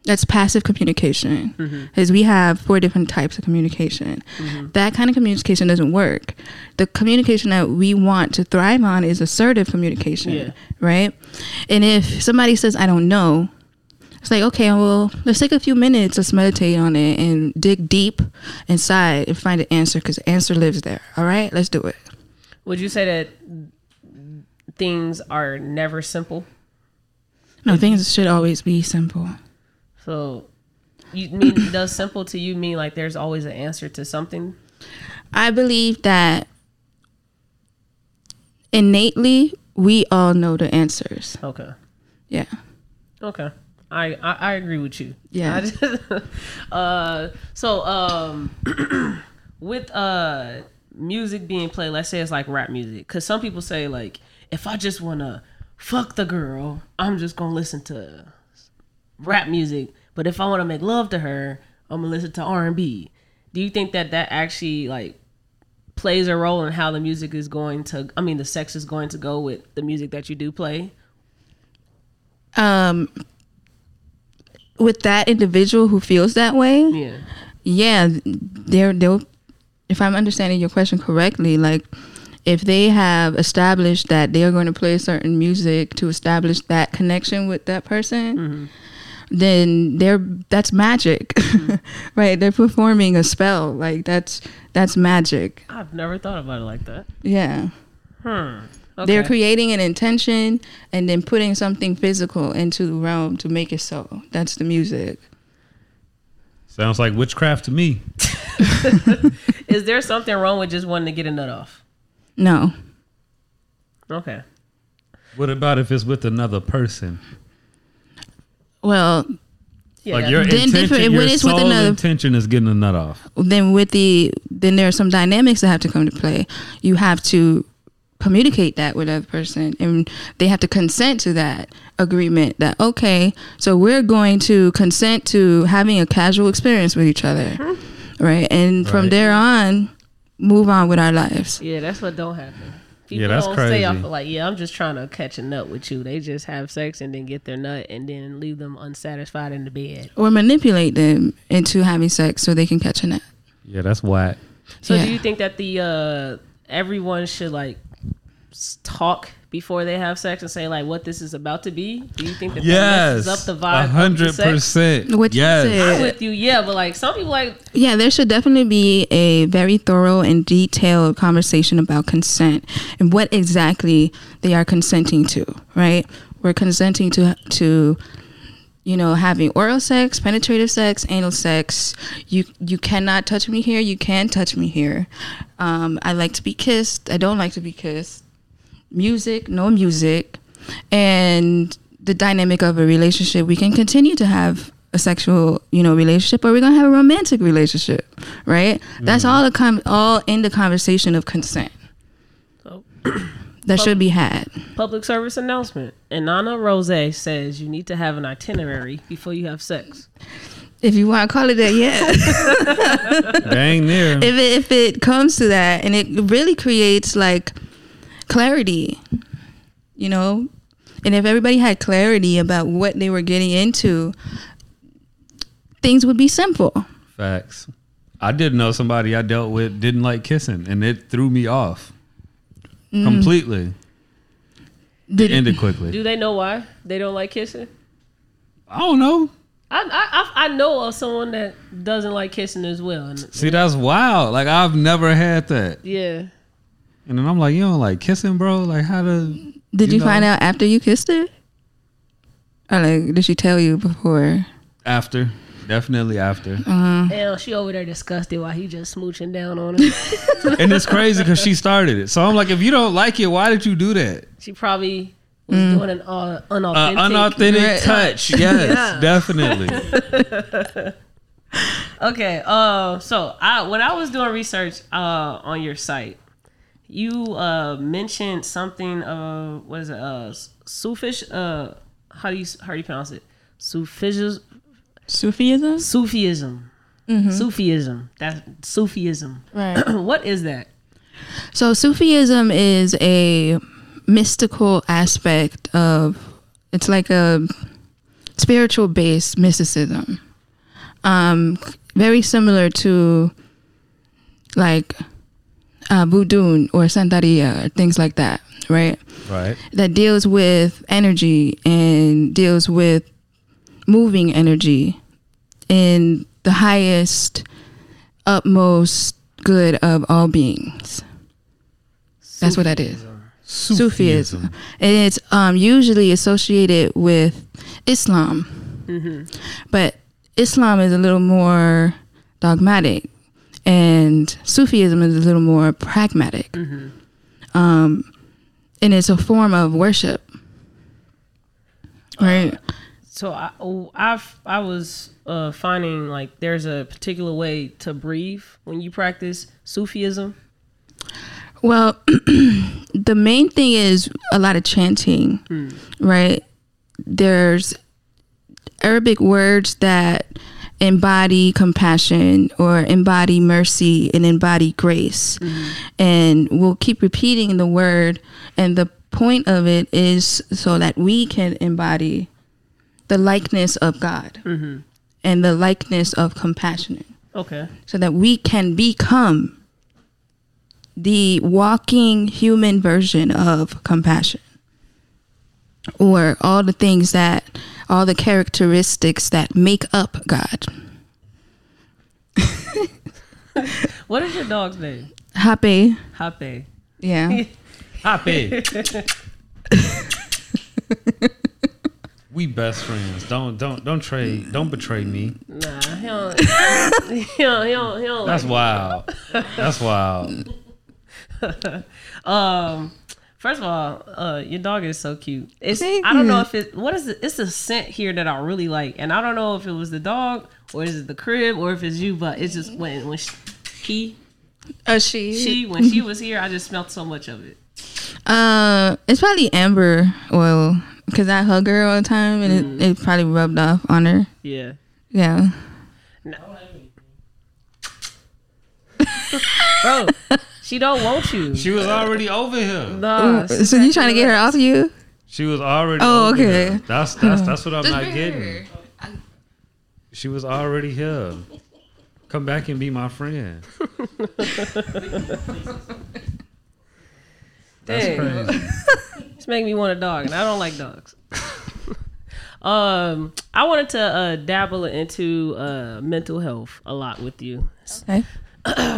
That's passive communication, because we have four different types of communication. That kind of communication doesn't work. The communication that we want to thrive on is assertive communication, right? And if somebody says, I don't know, it's like, okay, well, let's take a few minutes, let's meditate on it and dig deep inside and find an answer, because the answer lives there. All right, let's do it. Would you say that things are never simple? No, things should always be simple. So, you mean, does simple to you mean like there's always an answer to something? I believe that innately we all know the answers. Okay. Yeah. Okay. I agree with you. Yeah. With music being played, let's say it's like rap music, because some people say like, if I just want to fuck the girl, I'm just going to listen to rap music, but if I want to make love to her, I'm gonna listen to R&B. Do you think that actually like plays a role in how the music is going to, I mean, the sex is going to go with the music that you do play? With that individual who feels that way, yeah, they'll. If I'm understanding your question correctly, like, if they have established that they are going to play certain music to establish that connection with that person. Then that's magic, right? They're performing a spell. Like, that's magic. I've never thought about it like that. Yeah. Okay. They're creating an intention and then putting something physical into the realm to make it so. That's the music. Sounds like witchcraft to me. Is there something wrong with just wanting to get a nut off? No. Okay. What about if it's with another person? Well, like your intention, your sole intention is getting a nut off. Then there are some dynamics that have to come to play. You have to communicate that with that person, and they have to consent to that agreement. That, okay, so we're going to consent to having a casual experience with each other, right? And from there on, move on with our lives. Yeah, that's what don't happen. People that's don't crazy. Say I feel like, I'm just trying to catch a nut with you. They just have sex and then get their nut and then leave them unsatisfied in the bed. Or manipulate them into having sex so they can catch a nut. Yeah, that's whack. So do you think that the everyone should like talk before they have sex and say like what this is about to be? Do you think that messes up the vibe? 100%. What you said. I'm with you, but like some people like... Yeah, there should definitely be a very thorough and detailed conversation about consent and what exactly they are consenting to, right? We're consenting to you know, having oral sex, penetrative sex, anal sex. You cannot touch me here. You can touch me here. I like to be kissed. I don't like to be kissed. Music, no music, and the dynamic of a relationship. We can continue to have a sexual, you know, relationship, or we're gonna have a romantic relationship, right? That's all in the conversation of consent. So that should be had. Public service announcement: Inanna Rose says you need to have an itinerary before you have sex. If you want to call it that, yeah. Dang near. If it comes to that, and it really creates like clarity, you know, and if everybody had clarity about what they were getting into, things would be simple. Facts. I did know somebody I dealt with didn't like kissing, and it threw me off completely. It ended quickly. Do they know why they don't like kissing? I don't know. I know of someone that doesn't like kissing as well. And, see, that's wild. Like, I've never had that. Yeah. And then I'm like, you don't like kissing, bro? Like, how did you find out after you kissed her? Or like, did she tell you before? After. Definitely after. Hell, she over there disgusted while he just smooching down on her. And it's crazy because she started it. So I'm like, if you don't like it, why did you do that? She probably was doing an unauthentic touch. Yes, definitely. Okay, so when I was doing research on your site, you mentioned something of what is it? Sufish. How do you pronounce it? Sufism. Mm-hmm. Sufism. That's Sufism. Right. What is that? So Sufism is a mystical aspect of, it's like a spiritual based mysticism. Very similar to like Voodoo or Santeria or things like that, right? Right. That deals with energy and deals with moving energy in the highest, utmost good of all beings. Sufism. That's what that is. Sufism. And it's usually associated with Islam. Mm-hmm. But Islam is a little more dogmatic and Sufism is a little more pragmatic. Mm-hmm. And it's a form of worship. Right? So I was finding like there's a particular way to breathe when you practice Sufism. Well, the main thing is a lot of chanting, right? There's Arabic words that embody compassion or embody mercy and embody grace. Mm-hmm. And we'll keep repeating the word. And the point of it is so that we can embody the likeness of God mm-hmm. and the likeness of compassion. Okay. So that we can become the walking human version of compassion, or all the things that, all the characteristics that make up God. What is your dog's name? Hape. Yeah. Hape. We best friends. Don't betray me. Nah, he don't. That's wild. First of all, your dog is so cute. I don't know if it. What is it? It's a scent here that I really like, and I don't know if it was the dog or is it the crib or if it's you. But it's just when she was here, I just smelled so much of it. It's probably amber oil because I hug her all the time, and it probably rubbed off on her. Yeah. Yeah. No. Bro. She don't want you. She was already over here. Nah. So you trying to get her out of you? She was already over here. Okay. That's what I'm just not getting. Her. She was already here. Come back and be my friend. Dang. Crazy. It's making me want a dog, and I don't like dogs. I wanted to dabble into mental health a lot with you. Okay.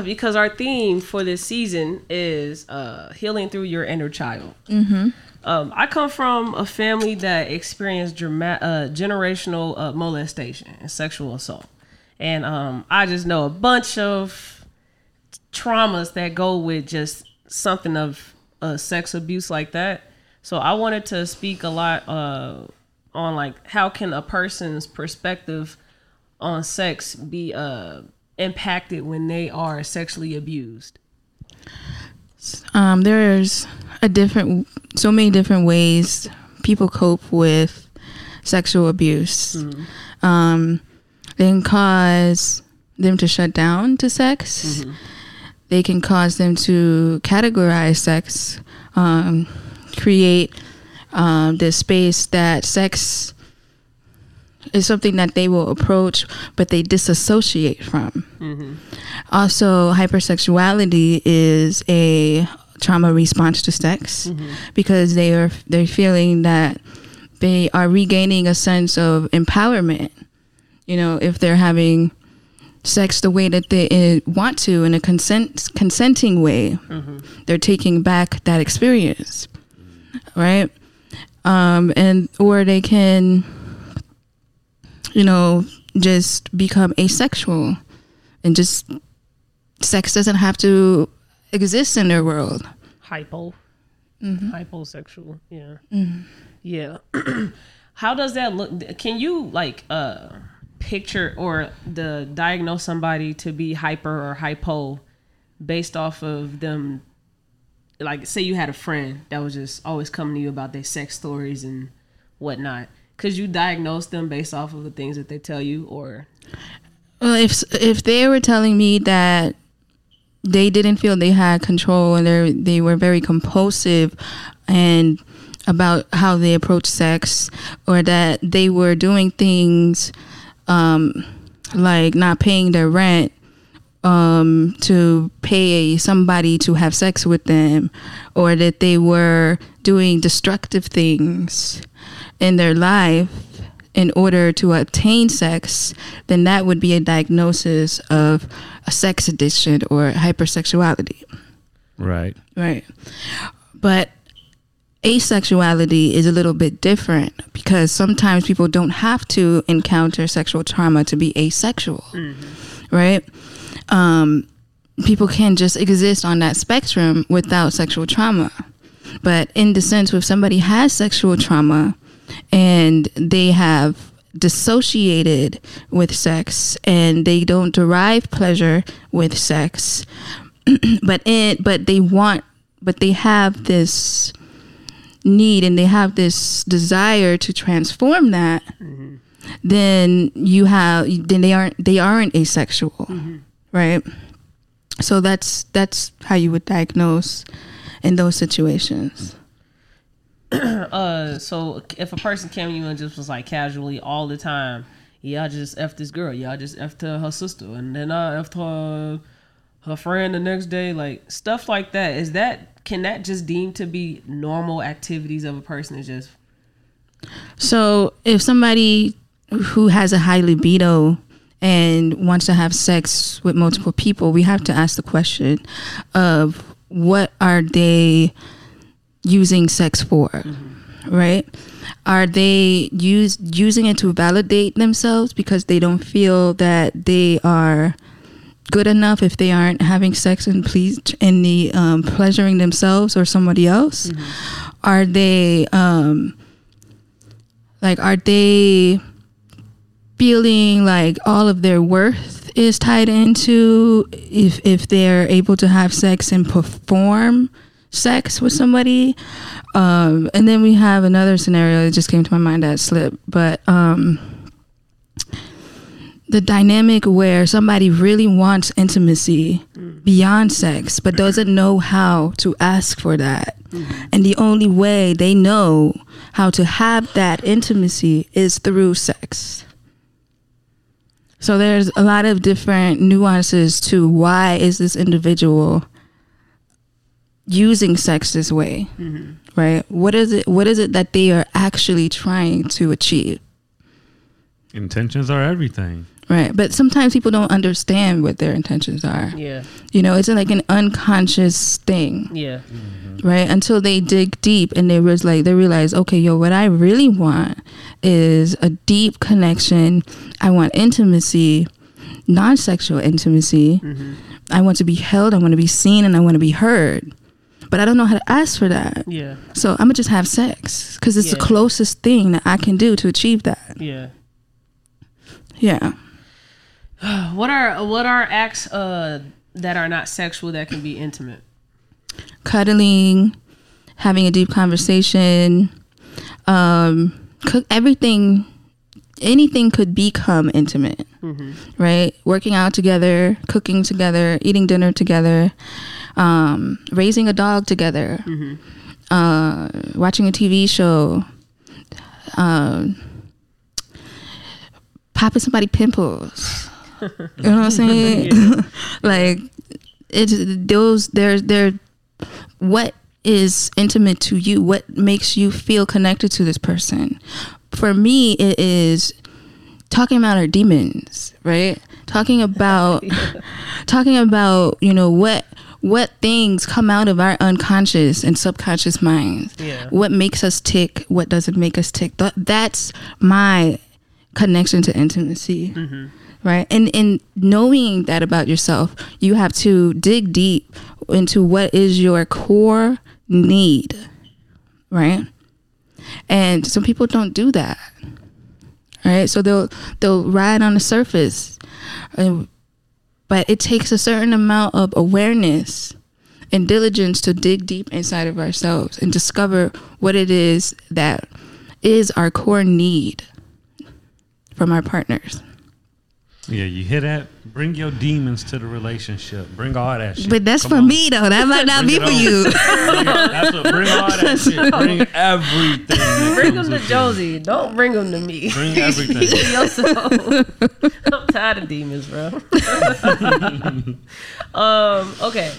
Because our theme for this season is healing through your inner child. Mm-hmm. I come from a family that experienced generational molestation and sexual assault. And I just know a bunch of traumas that go with just something of sex abuse like that. So I wanted to speak a lot on like how can a person's perspective on sex be impacted when they are sexually abused? There's so many different ways people cope with sexual abuse. Mm-hmm. They can cause them to shut down to sex. Mm-hmm. They can cause them to categorize sex, create this space that sex is something that they will approach, but they disassociate from. Mm-hmm. Also, hypersexuality is a trauma response to sex mm-hmm. because they're feeling that they are regaining a sense of empowerment. You know, if they're having sex the way that they want to in a consenting way, mm-hmm. they're taking back that experience, right? And or they can, you know, just become asexual and just sex doesn't have to exist in their world. Hyposexual. Yeah. Mm-hmm. Yeah. How does that look? Can you like picture or diagnose somebody to be hyper or hypo based off of them like, say you had a friend that was just always coming to you about their sex stories and whatnot, could you diagnose them based off of the things that they tell you? Or, well, if they were telling me that they didn't feel they had control and they were very compulsive and about how they approach sex, or that they were doing things like not paying their rent to pay somebody to have sex with them, or that they were doing destructive things in their life in order to obtain sex, then that would be a diagnosis of a sex addiction or hypersexuality. Right. Right. But asexuality is a little bit different, because sometimes people don't have to encounter sexual trauma to be asexual. Mm-hmm. Right? People can just exist on that spectrum without sexual trauma. But in the sense, if somebody has sexual trauma and they have dissociated with sex and they don't derive pleasure with sex, but they have this need and they have this desire to transform that, mm-hmm. then they aren't asexual, mm-hmm. right? So that's how you would diagnose in those situations. So if a person came to you and just was like casually all the time, yeah, I just effed this girl, yeah, I just effed her sister, and then I effed her friend the next day, like stuff like that, can that just deem to be normal activities of a person? Is just, so if somebody who has a high libido and wants to have sex with multiple people, we have to ask the question of what are they using sex for, mm-hmm. right? Are they using it to validate themselves because they don't feel that they are good enough if they aren't having sex and pleasuring themselves or somebody else? Mm-hmm. Are they are they feeling like all of their worth is tied into if they're able to have sex and perform sex with somebody? And then we have another scenario that just came to my mind that slipped, but the dynamic where somebody really wants intimacy beyond sex but doesn't know how to ask for that. Mm-hmm. And the only way they know how to have that intimacy is through sex. So there's a lot of different nuances to why is this individual using sex this way, mm-hmm. right? What is it that they are actually trying to achieve? Intentions are everything. Right, but sometimes people don't understand what their intentions are. Yeah. You know, it's like an unconscious thing. Yeah. Mm-hmm. Right, until they dig deep and they realize, okay, what I really want is a deep connection. I want intimacy, non-sexual intimacy. Mm-hmm. I want to be held, I want to be seen, and I want to be heard. But I don't know how to ask for that. Yeah. So I'm going to just have sex because it's the closest thing that I can do to achieve that. Yeah. Yeah. What are acts that are not sexual that can be intimate? Cuddling, having a deep conversation, anything could become intimate, mm-hmm. right? Working out together, cooking together, eating dinner together, raising a dog together, mm-hmm. Watching a TV show, popping somebody pimples. You know what I'm saying? Yeah. Like, it's those, they're what is intimate to you? What makes you feel connected to this person? For me, it is talking about our demons, right? Talking about you know, what things come out of our unconscious and subconscious minds. Yeah. What makes us tick, what doesn't make us tick. That's my connection to intimacy, mm-hmm. right? And knowing that about yourself, you have to dig deep into what is your core need, right? And some people don't do that, right? So they'll ride on the surface, but it takes a certain amount of awareness and diligence to dig deep inside of ourselves and discover what it is that is our core need from our partners. Yeah, you hear that? Bring your demons to the relationship. Bring all that shit. But that's me, though. That might not be for you. Bring all that shit. Bring everything. Bring them to Josie. Don't bring them to me. Bring everything. I'm tired of demons, bro. Okay.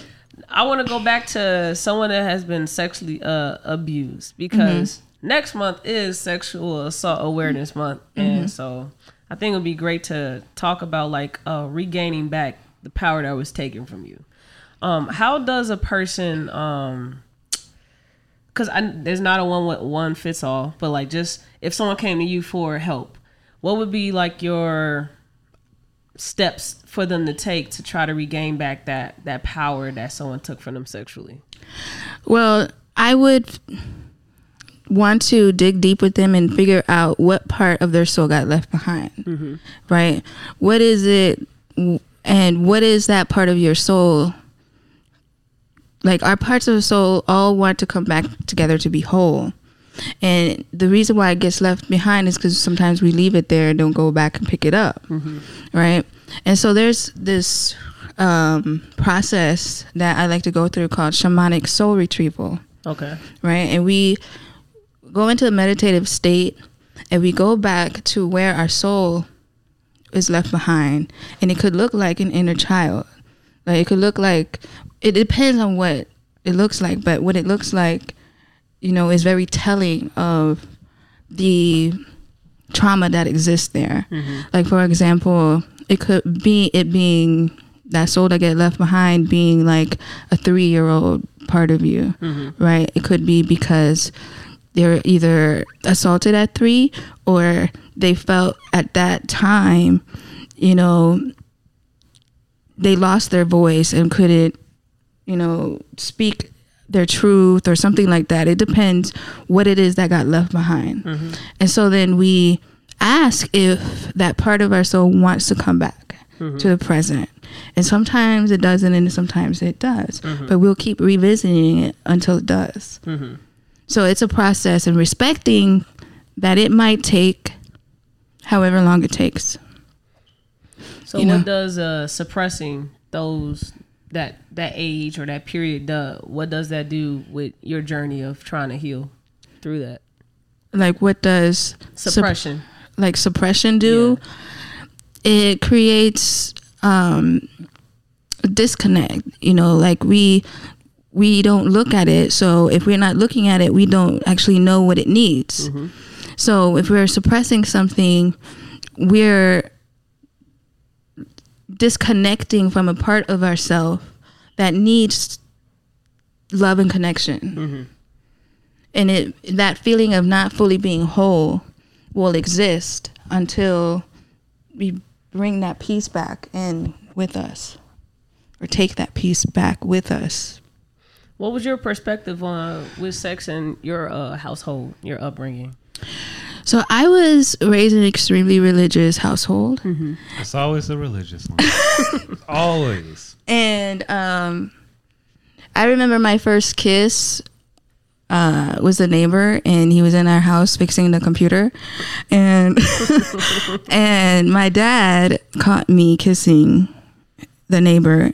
I want to go back to someone that has been sexually abused, because next month is Sexual Assault Awareness Month. And so I think it would be great to talk about like regaining back the power that was taken from you. How does a person, because there's not a one fits all, but like just if someone came to you for help, what would be like your steps for them to take to try to regain back that power that someone took from them sexually? Well, I would want to dig deep with them and figure out what part of their soul got left behind, right? What is it, and what is that part of your soul? Like, our parts of the soul all want to come back together to be whole. And the reason why it gets left behind is because sometimes we leave it there and don't go back and pick it up, right? And so there's this process that I like to go through called shamanic soul retrieval. Okay. Right? And we go into a meditative state and we go back to where our soul is left behind. And it could look like an inner child. Like, it could look like, it depends on what it looks like, but what it looks like, you know, is very telling of the trauma that exists there. Like, for example, it could be it being that soul that get left behind being like a 3-year-old part of you, right? It could be because they're either assaulted at 3 or they felt at that time, you know, they lost their voice and couldn't, you know, speak their truth or something like that. It depends what it is that got left behind. And so then we ask if that part of our soul wants to come back to the present. And sometimes it doesn't, and sometimes it does. But we'll keep revisiting it until it does. So it's a process, and respecting that it might take however long it takes. So what does suppressing those that age or that period, what does that do with your journey of trying to heal through that? Like, what does suppression do? Yeah. It creates a disconnect. You know, like we don't look at it. So if we're not looking at it, we don't actually know what it needs. So if we're suppressing something, we're disconnecting from a part of ourselves that needs love and connection. And that feeling of not fully being whole will exist until we bring that piece back in with us, or take that piece back with us. What was your perspective on with sex in your household, your upbringing? So I was raised in an extremely religious household. It's always a religious one. Always. And I remember my first kiss was a neighbor, and he was in our house fixing the computer. And my dad caught me kissing the neighbor.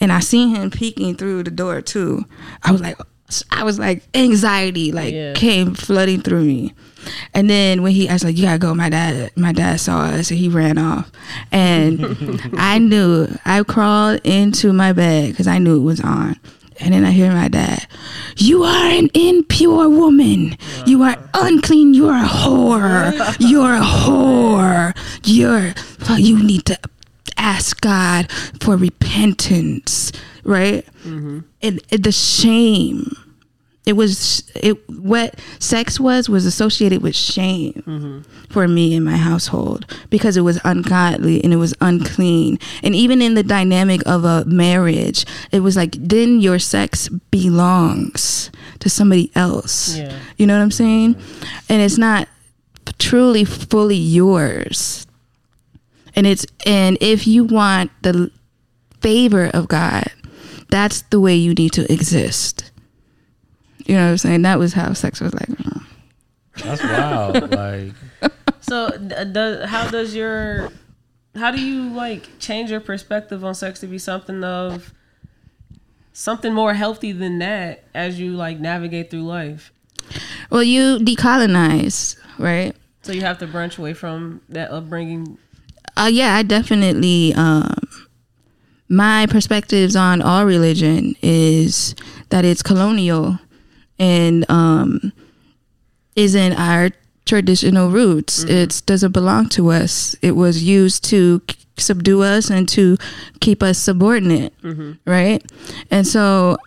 And I seen him peeking through the door too. I was like, anxiety came flooding through me. And then when I was like, you gotta go. My dad saw us and he ran off. And I knew. I crawled into my bed because I knew it was on. And then I hear my dad, "You are an impure woman. You are unclean. You are a whore. You're a whore. You need to ask God for repentance," right? And the shame. What sex was associated with shame for me in my household, because it was ungodly and it was unclean. And even in the dynamic of a marriage, it was like, then your sex belongs to somebody else. Yeah. You know what I'm saying? And it's not truly fully yours. And if you want the favor of God, that's the way you need to exist. You know what I'm saying? That was how sex was like. Oh. That's wild. Like, so how do you like change your perspective on sex to be something more healthy than that as you like navigate through life? Well, you decolonize, right? So you have to branch away from that upbringing. Yeah, I definitely. My perspectives on all religion is that it's colonial and isn't our traditional roots. Mm-hmm. It doesn't belong to us. It was used to subdue us and to keep us subordinate, mm-hmm. right? And so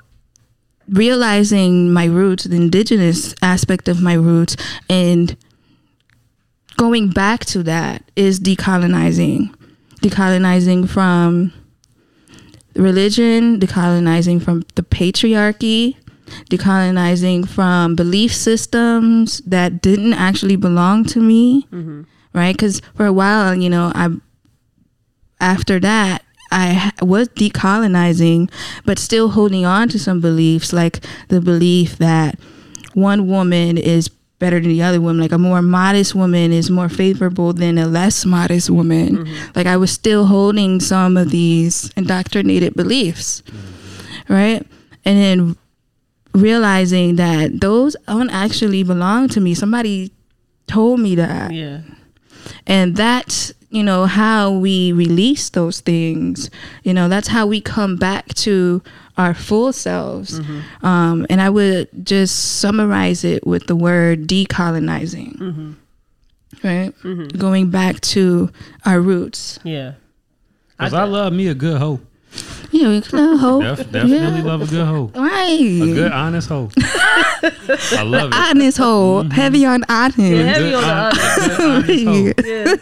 realizing my roots, the indigenous aspect of my roots, and going back to that is decolonizing. Decolonizing from religion, decolonizing from the patriarchy, decolonizing from belief systems that didn't actually belong to me, mm-hmm. right? Because for a while, you know, after that, I was decolonizing, but still holding on to some beliefs, like the belief that one woman is better than the other woman, like a more modest woman is more favorable than a less modest woman. Mm-hmm. Like I was still holding some of these indoctrinated beliefs, mm-hmm. right? And then realizing that those don't actually belong to me. Somebody told me that. Yeah. And that's, you know, how we release those things. You know, that's how we come back to our full selves. Mm-hmm. And I would just summarize it with the word decolonizing, mm-hmm. right? Mm-hmm. Going back to our roots. Yeah. Because I love me a good hoe. Yeah, we love hoe. Definitely love a good hoe. Right. A good honest hoe. I love it. Honest hoe. Mm-hmm. Heavy on honest. Yeah, heavy on the honest. Yeah.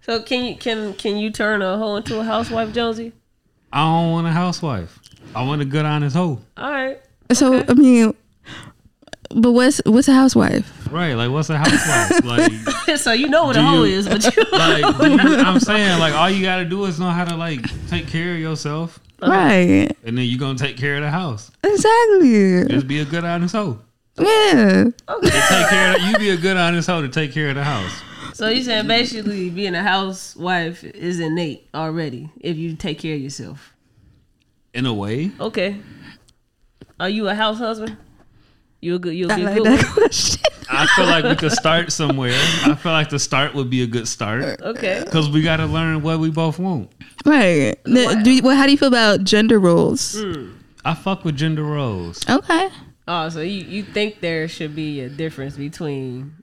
So can you turn a hoe into a housewife, Josie? I don't want a housewife. I want a good honest hoe. All right. Okay. So I mean, but what's a housewife? Right, like what's a housewife? Like, so you know what a hoe is, but you like. I'm saying like all you gotta do is know how to like take care of yourself, right? And then you are gonna take care of the house. Exactly. Just be a good honest hoe. Yeah. Okay. You be a good honest hoe to take care of the house. So you saying basically being a housewife is innate already if you take care of yourself. In a way. Okay. Are you a house husband? You a good one? I feel like we could start somewhere. I feel like the start would be a good start. Okay. Because we got to learn what we both want. Right. Wow. How do you feel about gender roles? I fuck with gender roles. Okay. Oh, so you think there should be a difference between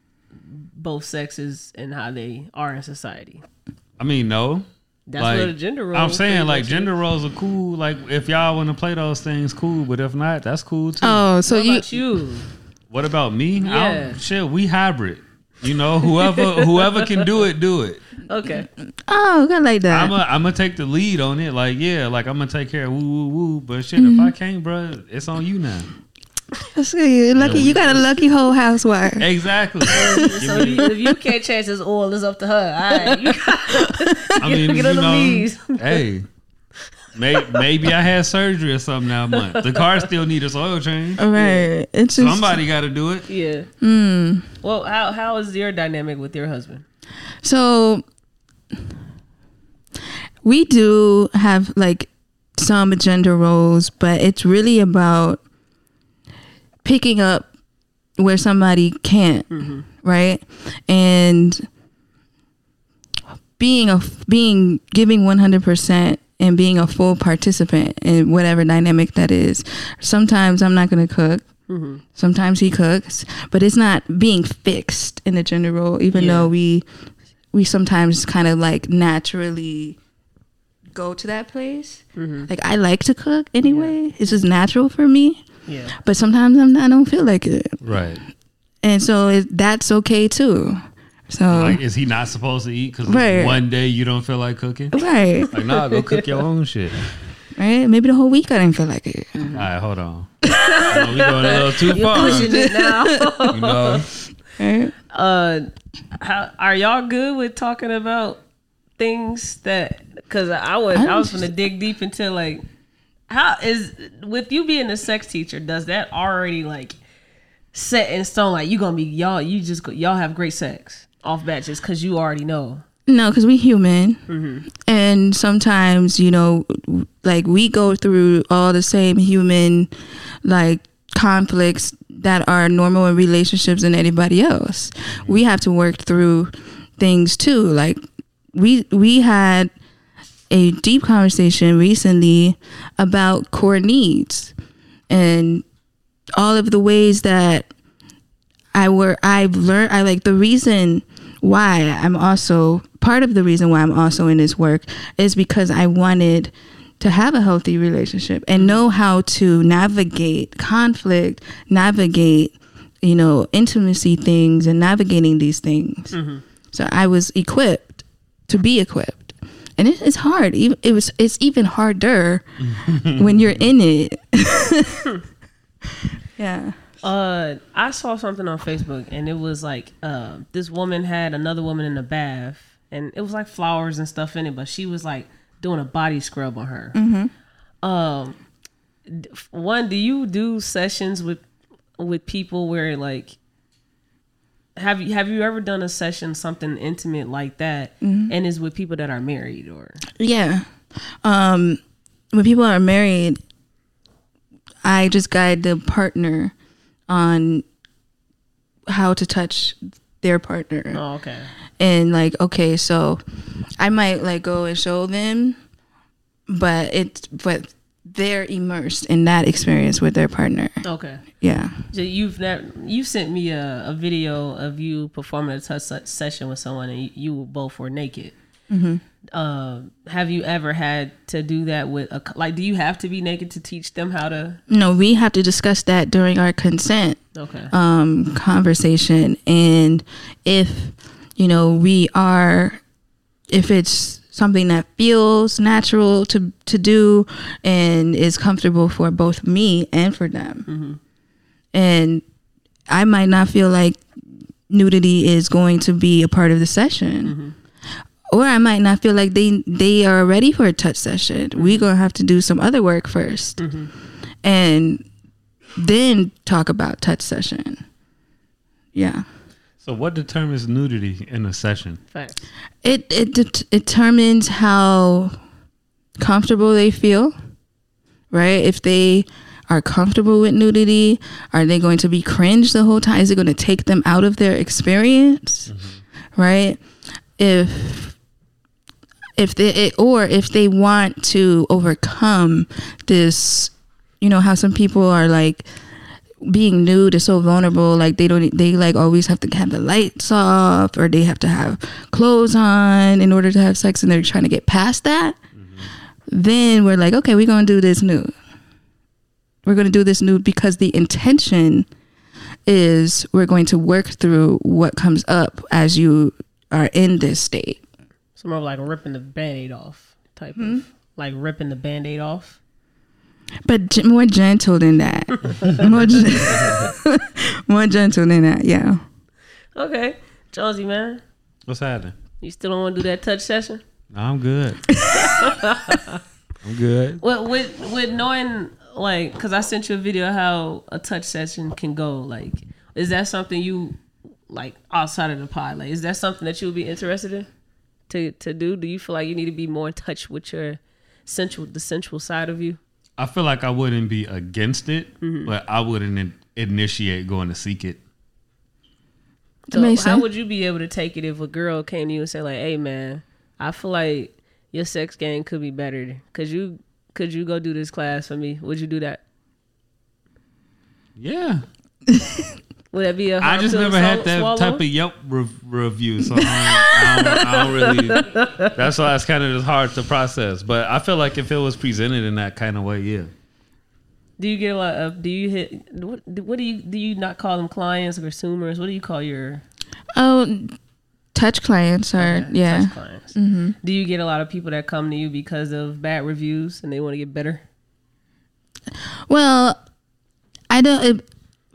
both sexes and how they are in society? I mean, no. That's like, what a gender role. I'm saying like gender roles are cool. Like if y'all want to play those things, cool. But if not, that's cool too. Oh, so what about you? What about me? Yeah. Shit, we hybrid. You know, whoever can do it. Okay. Oh, good like that. I'm gonna take the lead on it. Like yeah, like I'm gonna take care of woo. But shit, mm-hmm. if I can't, bro, it's on you now. Lucky, you got a lucky whole housewife. Exactly. So if you can't change this oil, it's up to her. All right, you know, get on the knees. Hey, maybe I had surgery or something that month. The car still needs its oil change. All right, yeah. Somebody got to do it. Yeah. Mm. Well, how is your dynamic with your husband? So we do have like some gender roles, but it's really about picking up where somebody can't, mm-hmm. right? And giving 100% and being a full participant in whatever dynamic that is. Sometimes I'm not going to cook. Mm-hmm. Sometimes he cooks, but it's not being fixed in the gender role, even though we sometimes kind of like naturally go to that place. Mm-hmm. Like I like to cook anyway. Yeah. It's just natural for me. Yeah. But sometimes I don't feel like it. Right. And so that's okay too. So like, is he not supposed to eat because one day you don't feel like cooking? Right. Like nah, go cook your own shit. Right. Maybe the whole week I didn't feel like it. All right, hold on. We going a little too far. You're pushing it now. You know. Right. How are y'all good with talking about things that? Because I was gonna dig deep into like. How is, with you being a sex teacher, does that already like set in stone? Like you gonna be y'all have great sex off bat just because you already know? No, because we human, mm-hmm. and sometimes, you know, like we go through all the same human like conflicts that are normal in relationships than anybody else. We have to work through things too. Like we had a deep conversation recently about core needs and all of the ways that the reason why I'm also in this work is because I wanted to have a healthy relationship and know how to navigate conflict, navigate, you know, intimacy things and navigating these things. Mm-hmm. So I was equipped to be equipped. And it's hard. It's even harder when you're in it. Yeah. I saw something on Facebook, and it was like this woman had another woman in the bath, and it was like flowers and stuff in it, but she was like doing a body scrub on her. Mm-hmm. One, do you do sessions with people where like, have you ever done a session, something intimate like that, mm-hmm. and is with people that are married or? Yeah. When people are married, I just guide the partner on how to touch their partner. Oh, okay. And like, okay, so I might like go and show them, but they're immersed in that experience with their partner. Okay. Yeah. So you sent me a video of you performing a touch session with someone, and you both were naked. Mm-hmm. Have you ever had to do that with do you have to be naked to teach them how to? No, we have to discuss that during our consent conversation. And if, you know, if it's something that feels natural to do and is comfortable for both me and for them. Mm-hmm. And I might not feel like nudity is going to be a part of the session. Mm-hmm. Or I might not feel like they are ready for a touch session. We're going to have to do some other work first. Mm-hmm. And then talk about touch session. Yeah. So what determines nudity in a session? Facts. It determines how comfortable they feel, right? If they are comfortable with nudity, are they going to be cringe the whole time? Is it going to take them out of their experience, mm-hmm. right? If they want to overcome this, you know how some people are like being nude is so vulnerable, like they like always have to have the lights off or they have to have clothes on in order to have sex, and they're trying to get past that. Mm-hmm. Then we're like, okay, we're gonna do this nude. We're gonna do this nude because the intention is we're going to work through what comes up as you are in this state. So more like ripping the Band-Aid off type mm-hmm. of, like ripping the Band-Aid off. But more gentle than that. More gentle than that, yeah. Okay. Jonesy, man. What's happening? You still don't want to do that touch session? No, I'm good. I'm good. Well, with knowing, like, because I sent you a video how a touch session can go, like, is that something you... like outside of the pod, like, is that something that you would be interested in to do? Do you feel like you need to be more in touch with your sensual side of you? I feel like I wouldn't be against it, mm-hmm. but I wouldn't initiate going to seek it. So how would you be able to take it if a girl came to you and said like, hey man, I feel like your sex game could be better. Could you go do this class for me? Would you do that? Yeah. Would that be a I just never had that swallow? Type of Yelp review, so I don't really. That's why it's kind of just hard to process. But I feel like if it was presented in that kind of way, yeah. Do you get a lot of? Do you hit? What do you not call them clients or consumers? What do you call your? Oh, touch clients are yeah. Touch clients. Mm-hmm. Do you get a lot of people that come to you because of bad reviews and they want to get better? Well, I don't.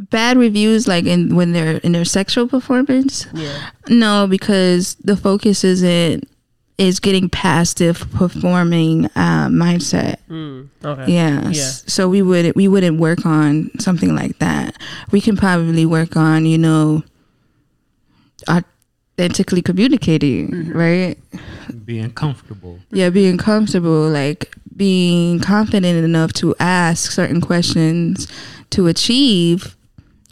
Bad reviews, like when they're in their sexual performance. Yeah. No, because the focus isn't is getting past the performing mindset. Okay. Yeah. So we wouldn't work on something like that. We can probably work on, you know, authentically communicating, right? Being comfortable. Yeah, being comfortable, like being confident enough to ask certain questions to achieve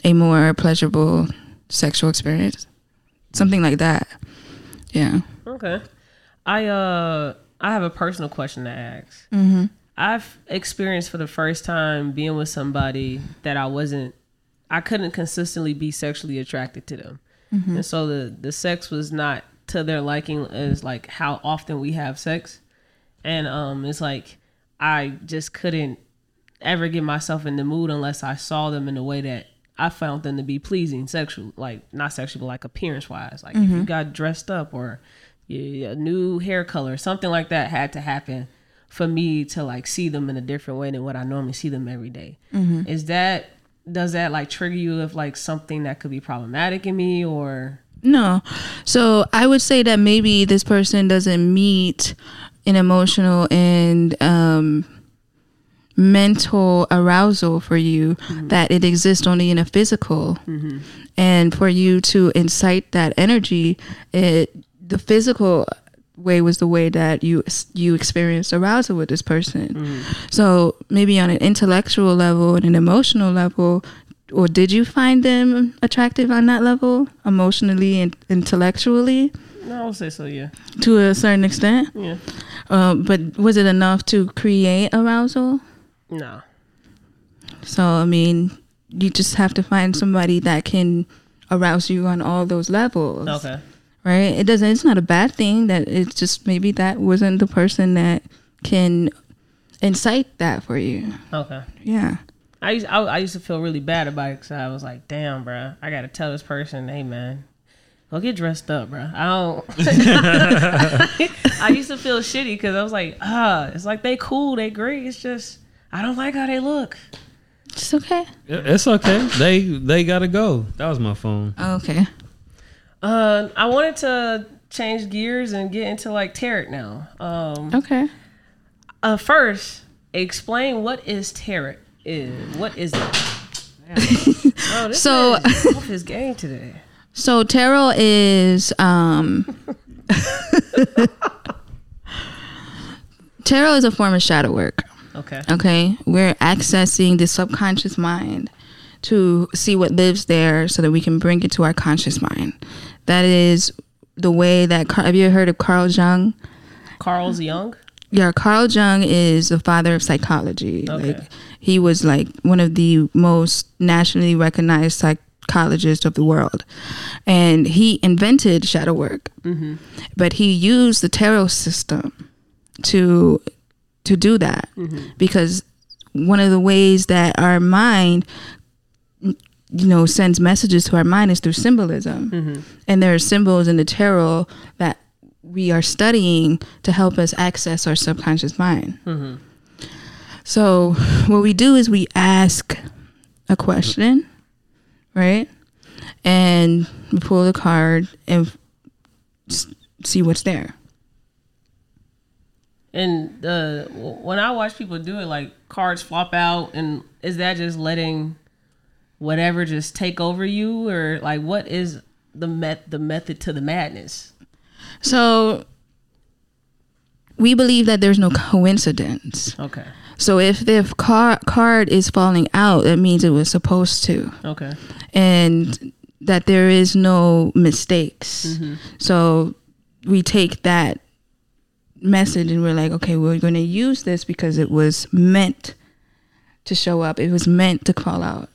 a more pleasurable sexual experience. Something like that. Yeah. Okay. I have a personal question to ask. Mm-hmm. I've experienced for the first time being with somebody that I couldn't consistently be sexually attracted to them. Mm-hmm. And so the sex was not to their liking as like how often we have sex. And it's like, I just couldn't ever get myself in the mood unless I saw them in a way that I found them to be pleasing sexually, like not sexually, but like appearance wise. Like if you got dressed up or a new hair color, something like that had to happen for me to like see them in a different way than what I normally see them every day. Mm-hmm. Does that like trigger you of like something that could be problematic in me or? No. So I would say that maybe this person doesn't meet an emotional and mental arousal for you, that it exists only in a physical. Mm-hmm. And for you to incite that energy, the physical way was the way that you experienced arousal with this person. So maybe on an intellectual level and an emotional level, or did you find them attractive on that level, emotionally and intellectually? No, I would say so, yeah. To a certain extent? Yeah. But was it enough to create arousal? No. So, I mean, you just have to find somebody that can arouse you on all those levels. Okay. Right? It's not a bad thing, that it's just maybe that wasn't the person that can incite that for you. Okay. Yeah. I used to feel really bad about it because I was like, damn, bro, I got to tell this person, hey, man, go get dressed up, bro. I used to feel shitty because I was like, it's like they cool, they great. It's just, I don't like how they look. It's okay. It's okay. They got to go. That was my phone. Oh, okay. I wanted to change gears and get into like tarot now. Okay. First, explain what is tarot. What is it? Bro, this is off his game today. So tarot is tarot is a form of shadow work. Okay. Okay. We're accessing the subconscious mind to see what lives there so that we can bring it to our conscious mind. That is the way that have you heard of Carl Jung? Carl Jung? Yeah, Carl Jung is the father of psychology. Okay. Like, he was like one of the most nationally recognized psychologists of the world. And he invented shadow work. Mm-hmm. But he used the tarot system to do that, because one of the ways that our mind, you know, sends messages to our mind is through symbolism. And there are symbols in the tarot that we are studying to help us access our subconscious mind. So what we do is we ask a question, right? And we pull the card and see what's there. And when I watch people do it, like cards flop out, and is that just letting whatever just take over you, or like what is the method to the madness? So we believe that there's no coincidence. Okay. So if the card is falling out, that means it was supposed to. Okay. And that there is no mistakes. So we take that message and we're like, okay, we're going to use this because it was meant to show up. It was meant to call out.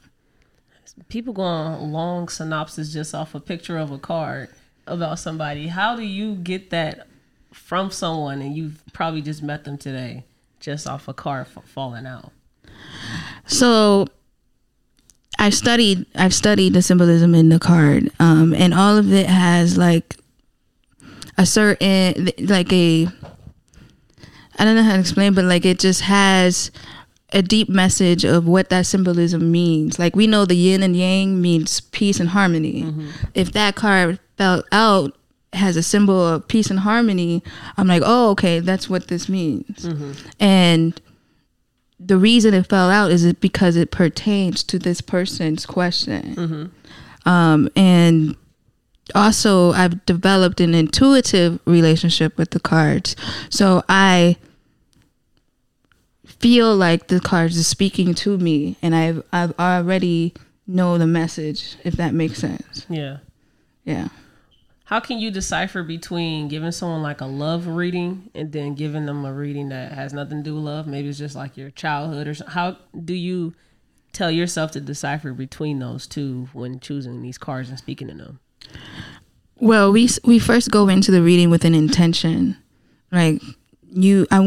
People go on long synopsis just off a picture of a card about somebody. How do you get that from someone, and you've probably just met them today just off a card falling out? So I've studied the symbolism in the card, and all of it has like a certain, like a, I don't know how to explain, but like it just has a deep message of what that symbolism means. Like we know the yin and yang means peace and harmony. If that card fell out, has a symbol of peace and harmony, I'm like, oh, okay, that's what this means. Mm-hmm. And the reason it fell out is because it pertains to this person's question. Mm-hmm. And also, I've developed an intuitive relationship with the cards. So I feel like the cards are speaking to me, and I've already know the message, if that makes sense. Yeah. Yeah. How can you decipher between giving someone like a love reading and then giving them a reading that has nothing to do with love? Maybe it's just like your childhood or something. How do you tell yourself to decipher between those two when choosing these cards and speaking to them? Well, we first go into the reading with an intention. Like, I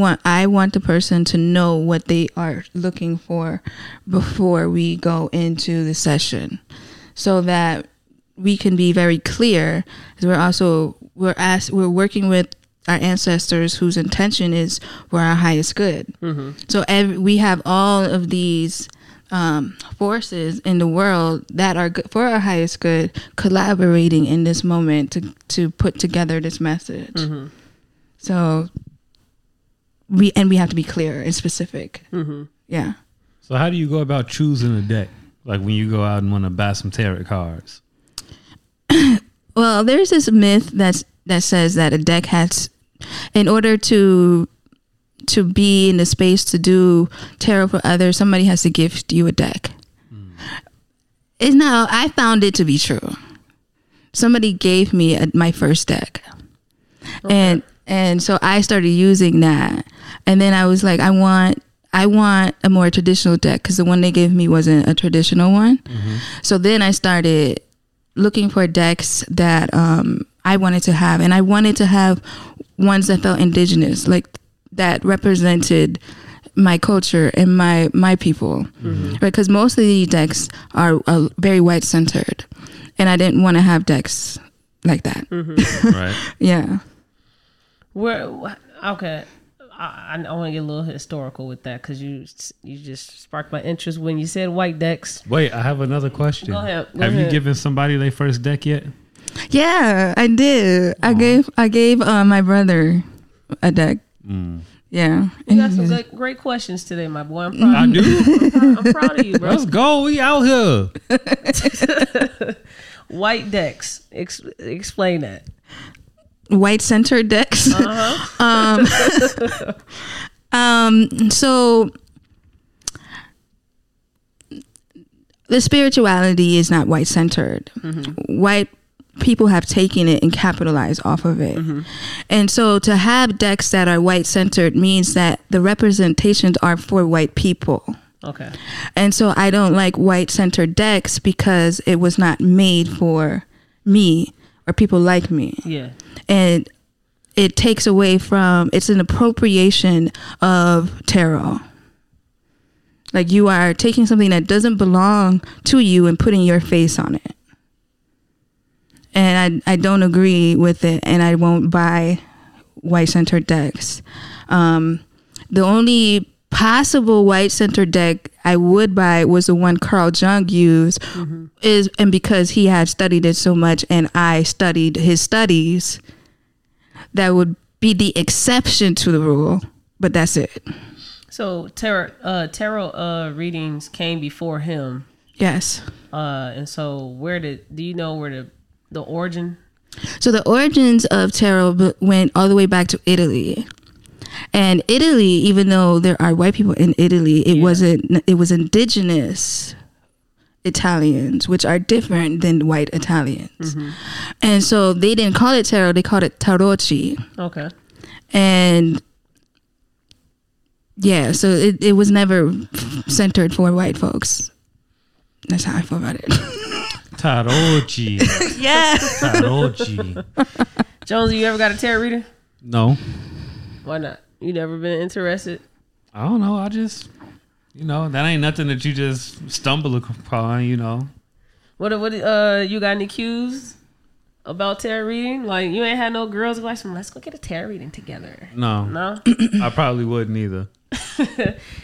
want the person to know what they are looking for before we go into the session, so that we can be very clear. We're working with our ancestors whose intention is for our highest good. Mm-hmm. So we have all of these forces in the world that are good for our highest good, collaborating in this moment to put together this message. Mm-hmm. So we have to be clear and specific. Mm-hmm. Yeah. So how do you go about choosing a deck? Like when you go out and want to buy some tarot cards. Well, there's this myth that says that a deck has, in order to be in the space to do tarot for others, somebody has to gift you a deck. Mm. I found it to be true. Somebody gave me my first deck. Okay. And so I started using that. And then I was like, I want a more traditional deck, because the one they gave me wasn't a traditional one. Mm-hmm. So then I started looking for decks that I wanted to have. And I wanted to have ones that felt indigenous, like that represented my culture and my people. Mm-hmm. Right? Because most of the decks are very white-centered. And I didn't want to have decks like that. Mm-hmm. Right. Yeah. I want to get a little historical with that, because you just sparked my interest when you said white decks. Wait, I have another question. Go ahead. You given somebody their first deck yet? Yeah, I did. Oh. I gave my brother a deck. Mm. Yeah. You got some great questions today, my boy. I'm proud. I do. I'm proud of you, bro. Let's go. We out here. White decks. Explain that. White center decks. Uh-huh. So the spirituality is not white centered. Mm-hmm. White people have taken it and capitalized off of it. Mm-hmm. And so to have decks that are white centered means that the representations are for white people. Okay. And so I don't like white centered decks because it was not made for me or people like me. Yeah. And it takes away from, it's an appropriation of tarot. Like, you are taking something that doesn't belong to you and putting your face on it. And I don't agree with it, and I won't buy white center decks. The only possible white center deck I would buy was the one Carl Jung used, mm-hmm. and because he had studied it so much and I studied his studies, that would be the exception to the rule, but that's it. So tarot readings came before him. Yes. And so do you know where the origin? So the origins of tarot went all the way back to Italy. And Italy, even though there are white people in Italy, it was indigenous Italians, which are different than white Italians. Mm-hmm. And so they didn't call it tarot, they called it tarotchi. Okay. And yeah, so it was never centered for white folks. That's how I feel about it. Tarotchi. Yeah. Tarotchi. Jones, you ever got a tarot reader? No. Why not? You never been interested? I don't know. I just, that ain't nothing that you just stumble upon, What you got any cues about tarot reading? Like, you ain't had no girls like, let's go get a tarot reading together. No? I probably wouldn't either.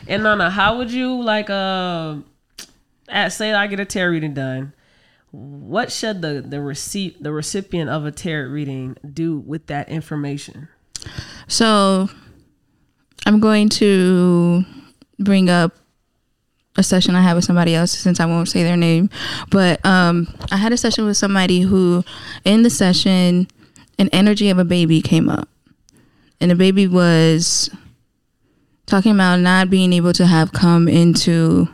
And Nana, how would you, like, say I get a tarot reading done. What should the recipient of a tarot reading do with that information? So I'm going to bring up a session I had with somebody else, since I won't say their name. But I had a session with somebody who, in the session, an energy of a baby came up. And the baby was talking about not being able to have come into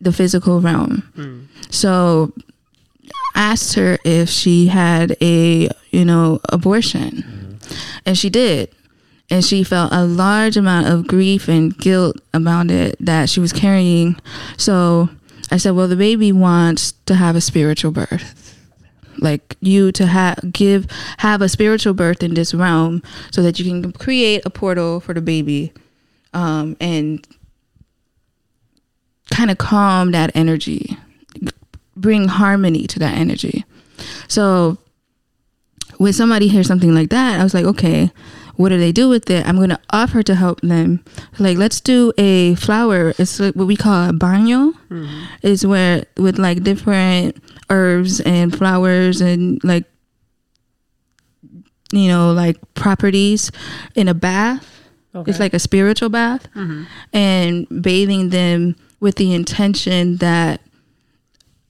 the physical realm. Mm. So I asked her if she had a, abortion. Mm. And she did. And she felt a large amount of grief and guilt about it that she was carrying. So I said, well, the baby wants to have a spiritual birth, like you to have a spiritual birth in this realm so that you can create a portal for the baby and kind of calm that energy, bring harmony to that energy. So when somebody hears something like that, I was like, okay, what do they do with it? I'm going to offer to help them. Like, let's do a flower. It's like what we call a baño. Mm-hmm. It's where with like different herbs and flowers and like, like properties in a bath. Okay. It's like a spiritual bath. Mm-hmm. And bathing them with the intention that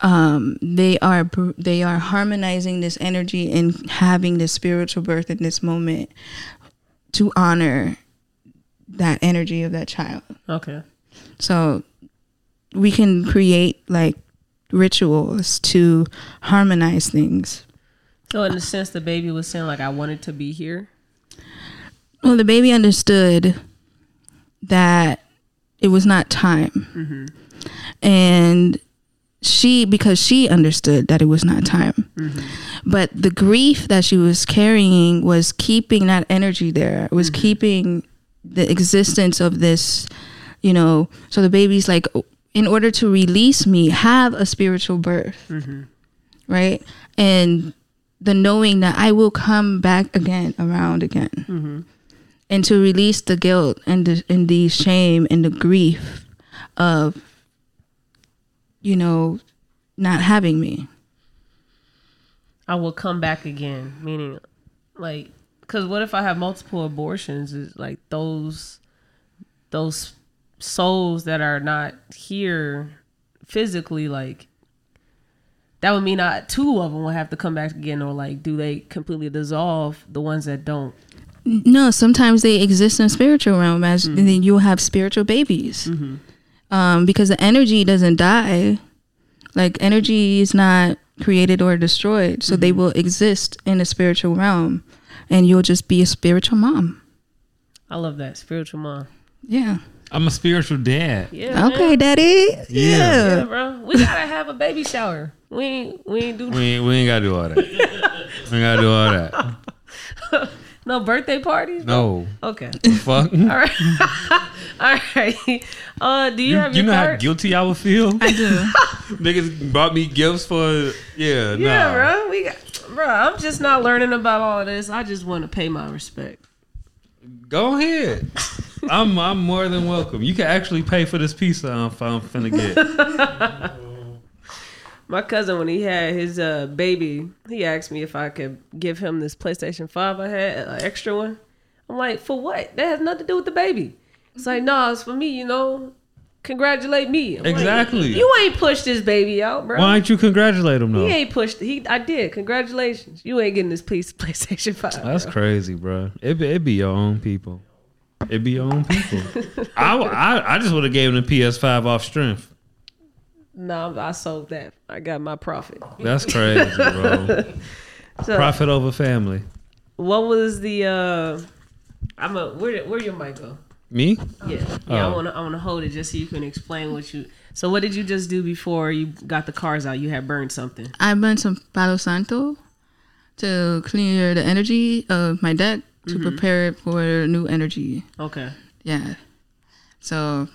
they are harmonizing this energy and having this spiritual birth in this moment, to honor that energy of that child. Okay. So we can create like rituals to harmonize things. So in a sense, the baby was saying like, I wanted to be here. Well, the baby understood that it was not time. Mm-hmm. And because she understood that it was not time. Mm-hmm. But the grief that she was carrying was keeping that energy there. It was mm-hmm. keeping the existence of this, so the baby's like, in order to release me, have a spiritual birth. Mm-hmm. Right? And the knowing that I will come back around again. Mm-hmm. And to release the guilt and the shame and the grief of not having me. I will come back again. Meaning, like, because what if I have multiple abortions? Is like those souls that are not here physically, like, that would mean two of them will have to come back again, or like, do they completely dissolve the ones that don't? No, sometimes they exist in the spiritual realm, as mm-hmm. and then you'll have spiritual babies. Mm-hmm. Because the energy doesn't die. Like, energy is not created or destroyed. So mm-hmm. they will exist in the spiritual realm. And you'll just be a spiritual mom. I love that. Spiritual mom. Yeah. I'm a spiritual dad. Yeah. Okay, man. Daddy. Yeah, bro. We gotta have a baby shower. We ain't gotta do all that. No birthday parties? No. Okay. Fuck. All right. All right. Do you have your card? How guilty I would feel? I do. Niggas bought me gifts for... Yeah, bro. I'm just not learning about all this. I just want to pay my respect. Go ahead. I'm more than welcome. You can actually pay for this pizza I'm finna get. My cousin, when he had his baby, he asked me if I could give him this PlayStation 5 I had, an extra one. I'm like, for what? That has nothing to do with the baby. It's like, no, it's for me, Congratulate me. I'm exactly. Like, you ain't pushed this baby out, bro. Why ain't you congratulate him, though? He ain't pushed. I did. Congratulations. You ain't getting this piece of PlayStation 5. That's crazy, bro. It be your own people. I just would have gave him the PS5 off strength. No, I sold that. I got my profit. That's crazy, bro. So, profit over family. What was the? Where your mic go? Me? Yeah. Oh. Yeah. I wanna hold it just so you can explain what you. So what did you just do before you got the cards out? You had burned something. I burned some Palo Santo to clear the energy of my deck to mm-hmm. prepare it for new energy. Okay. Yeah. So,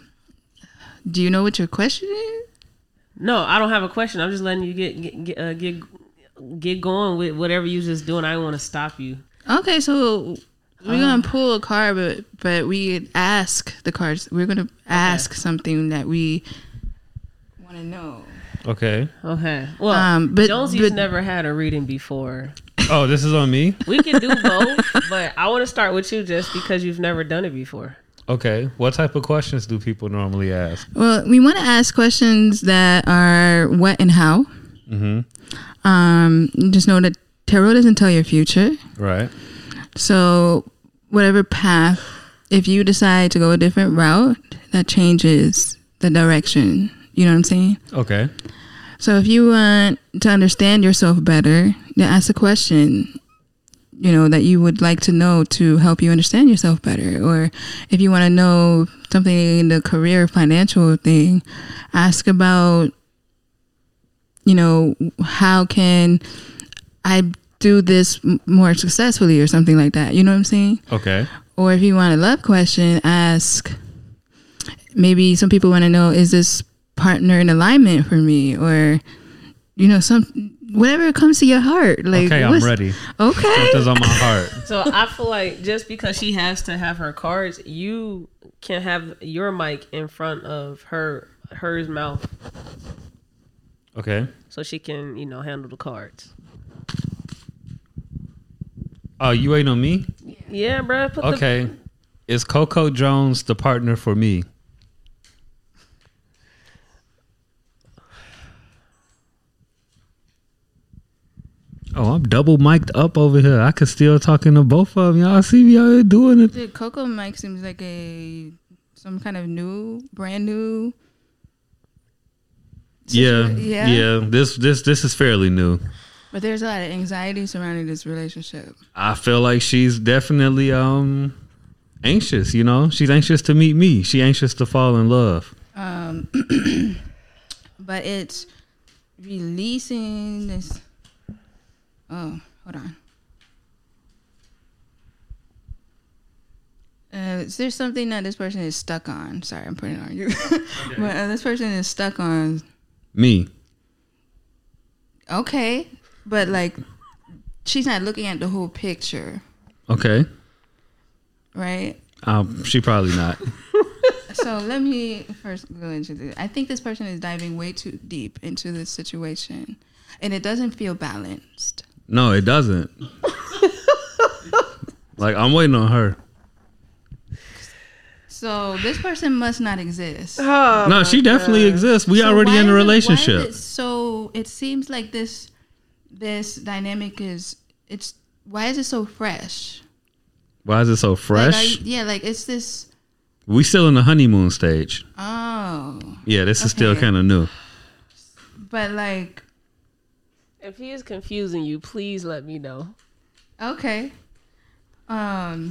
do you know what your question is? No, I don't have a question. I'm just letting you get going with whatever you just doing. I don't want to stop you. Okay, so we're gonna pull a card, but we ask the cards. We're gonna ask something that we want to know. Okay. Well, Josie's never had a reading before. Oh, this is on me? We can do both, but I want to start with you just because you've never done it before. Okay. What type of questions do people normally ask? Well, we want to ask questions that are what and how. Mm-hmm. Just know that tarot doesn't tell your future. Right. So whatever path, if you decide to go a different route, that changes the direction. You know what I'm saying? Okay. So if you want to understand yourself better, then ask a question, you know, that you would like to know to help you understand yourself better. Or if you want to know something in the career, financial thing, ask about, you know, how can I do this more successfully or something like that. You know what I'm saying? Okay. Or if you want a love question, ask, maybe some people want to know, is this partner in alignment for me? Or, you know, some whatever comes to your heart. Like, okay, I'm ready. Okay. Something's on my heart. So I feel like just because she has to have her cards, you can have your mic in front of her mouth. Okay. So she can, you know, handle the cards. Oh, you waiting on me? Yeah, bro. Okay. Is Coco Jones the partner for me? Oh, I'm double mic'd up over here. I could still talking to both of them. Y'all see me out here doing it. Dude, Coco mic seems like some kind of brand new. Situation. Yeah. This is fairly new. But there's a lot of anxiety surrounding this relationship. I feel like she's definitely anxious, you know? She's anxious to meet me. She's anxious to fall in love. But it's releasing this... Oh, hold on. Is there something that this person is stuck on? Sorry, I'm putting it on you. Okay. But this person is stuck on... Me. Okay. But, like, she's not looking at the whole picture. Okay. Right? She probably not. So let me first go into this. I think this person is diving way too deep into this situation. And it doesn't feel balanced. No, it doesn't. Like, I'm waiting on her. So this person must not exist. Oh, no, she definitely exists. We already in a relationship. So it seems like this dynamic is why is it so fresh? Why is it so fresh? Like, it's this. We still in the honeymoon stage. Oh. Yeah, this is still kind of new. But like. If he is confusing you, please let me know. Okay. So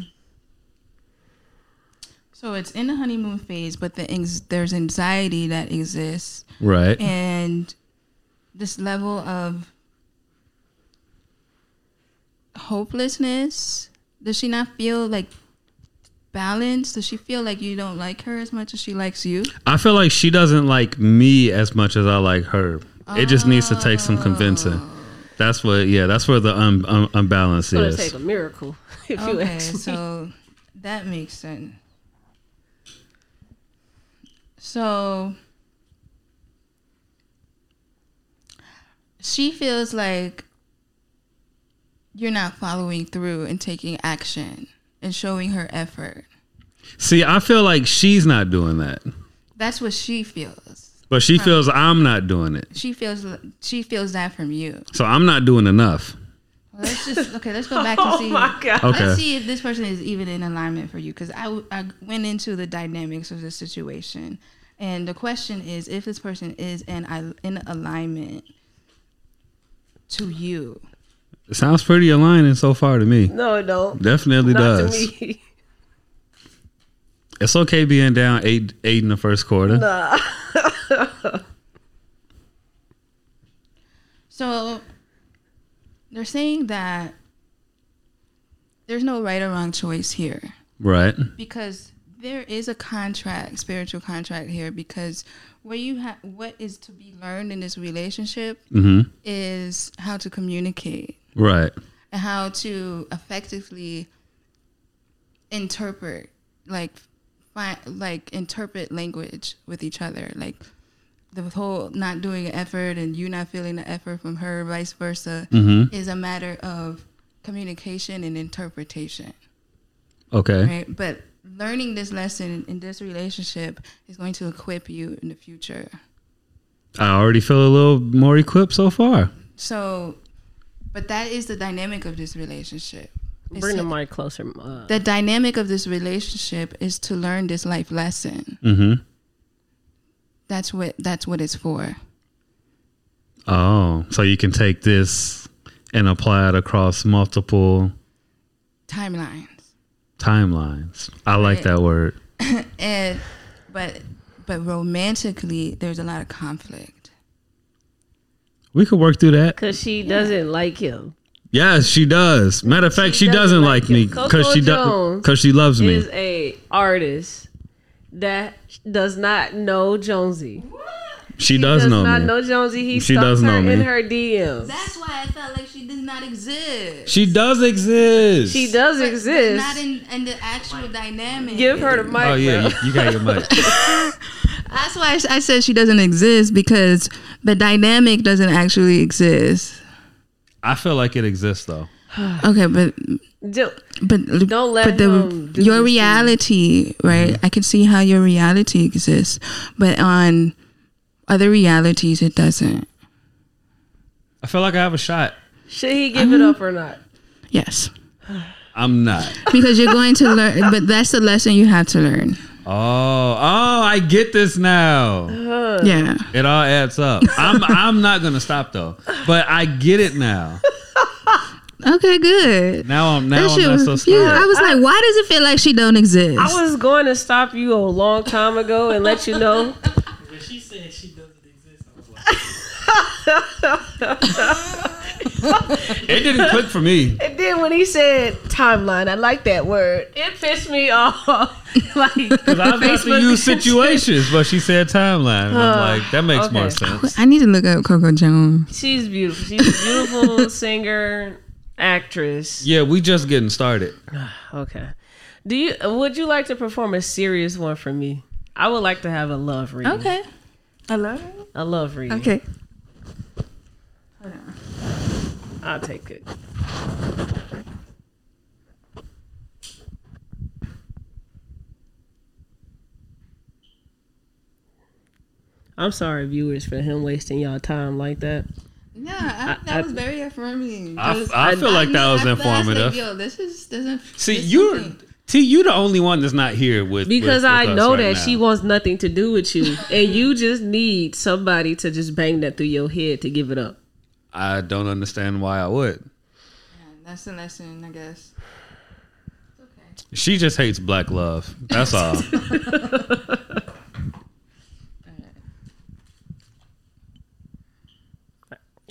it's in the honeymoon phase, but there's anxiety that exists. Right. And this level of hopelessness. Does she not feel like balanced? Does she feel like you don't like her as much as she likes you? I feel like she doesn't like me as much as I like her. It just needs to take some convincing. That's what, that's where the unbalance is. It's going to take a miracle if you ask me. So that makes sense. So she feels like you're not following through and taking action and showing her effort. See, I feel like she's not doing that. That's what she feels. But she feels I'm not doing it. She feels that from you. So I'm not doing enough. Well, let's go back to see. Oh my God. Okay. Let's see if this person is even in alignment for you. Because I went into the dynamics of this situation. And the question is if this person is in alignment to you. It sounds pretty aligning so far to me. No, it don't. Definitely not does. To me. It's okay being down 8 in the first quarter. Nah. So they're saying that there's no right or wrong choice here. Right. Because there is a contract, spiritual contract here, because what is to be learned in this relationship mm-hmm. is how to communicate. Right. And how to effectively interpret language with each other. Like, the whole not doing an effort and you not feeling the effort from her, vice versa, mm-hmm. is a matter of communication and interpretation. Okay. Right? But learning this lesson in this relationship is going to equip you in the future. I already feel a little more equipped so far. So, but that is the dynamic of this relationship. Bring the mic closer. The dynamic of this relationship is to learn this life lesson. Mm-hmm. That's what it's for. Oh, so you can take this and apply it across multiple timelines. I like that word. And but romantically, there's a lot of conflict. We could work through that because she doesn't like him. Yes, she does. Matter of fact, she doesn't like me because she loves me. Is a artist that does not know Jonesy. What? She does not know Jonesy. She stalks her in her DMs. That's why I felt like she does not exist. She does exist. Not in the actual dynamic. Give her the mic. Oh yeah, you got your mic. That's why I said she doesn't exist, because the dynamic doesn't actually exist. I feel like it exists though. Okay, but don't let your reality, right? Mm-hmm. I can see how your reality exists, but on other realities it doesn't. I feel like I have a shot. Should he give it up or not? Yes. I'm not. Because you're going to learn, but that's the lesson you have to learn. Oh, I get this now. Yeah. It all adds up. I'm not going to stop though. But I get it now. Okay, good. Now I'm not so scared. Yeah, I was like, why does it feel like she don't exist? I was going to stop you a long time ago and let you know. When she said she doesn't exist, I was like. It didn't click for me. And then when he said timeline, I like that word. It pissed me off. Like, because I was about to use situations, but she said timeline. And I'm like, that makes more sense. I need to look up Coco Jones. She's beautiful. She's a beautiful singer, actress. Yeah, we just getting started. Okay. Would you like to perform a serious one for me? I would like to have a love reading. Okay. A love reading. Okay. Hold on. I'll take it. I'm sorry, viewers, for him wasting y'all time like that. Yeah, that was very affirming. I feel like that was informative. Like, yo, this doesn't. See, you're the only one that's not here with. Because I know that she wants nothing to do with you, and you just need somebody to just bang that through your head to give it up. I don't understand why I would. Yeah, that's the lesson, I guess. It's okay. She just hates black love. That's all. Yeah,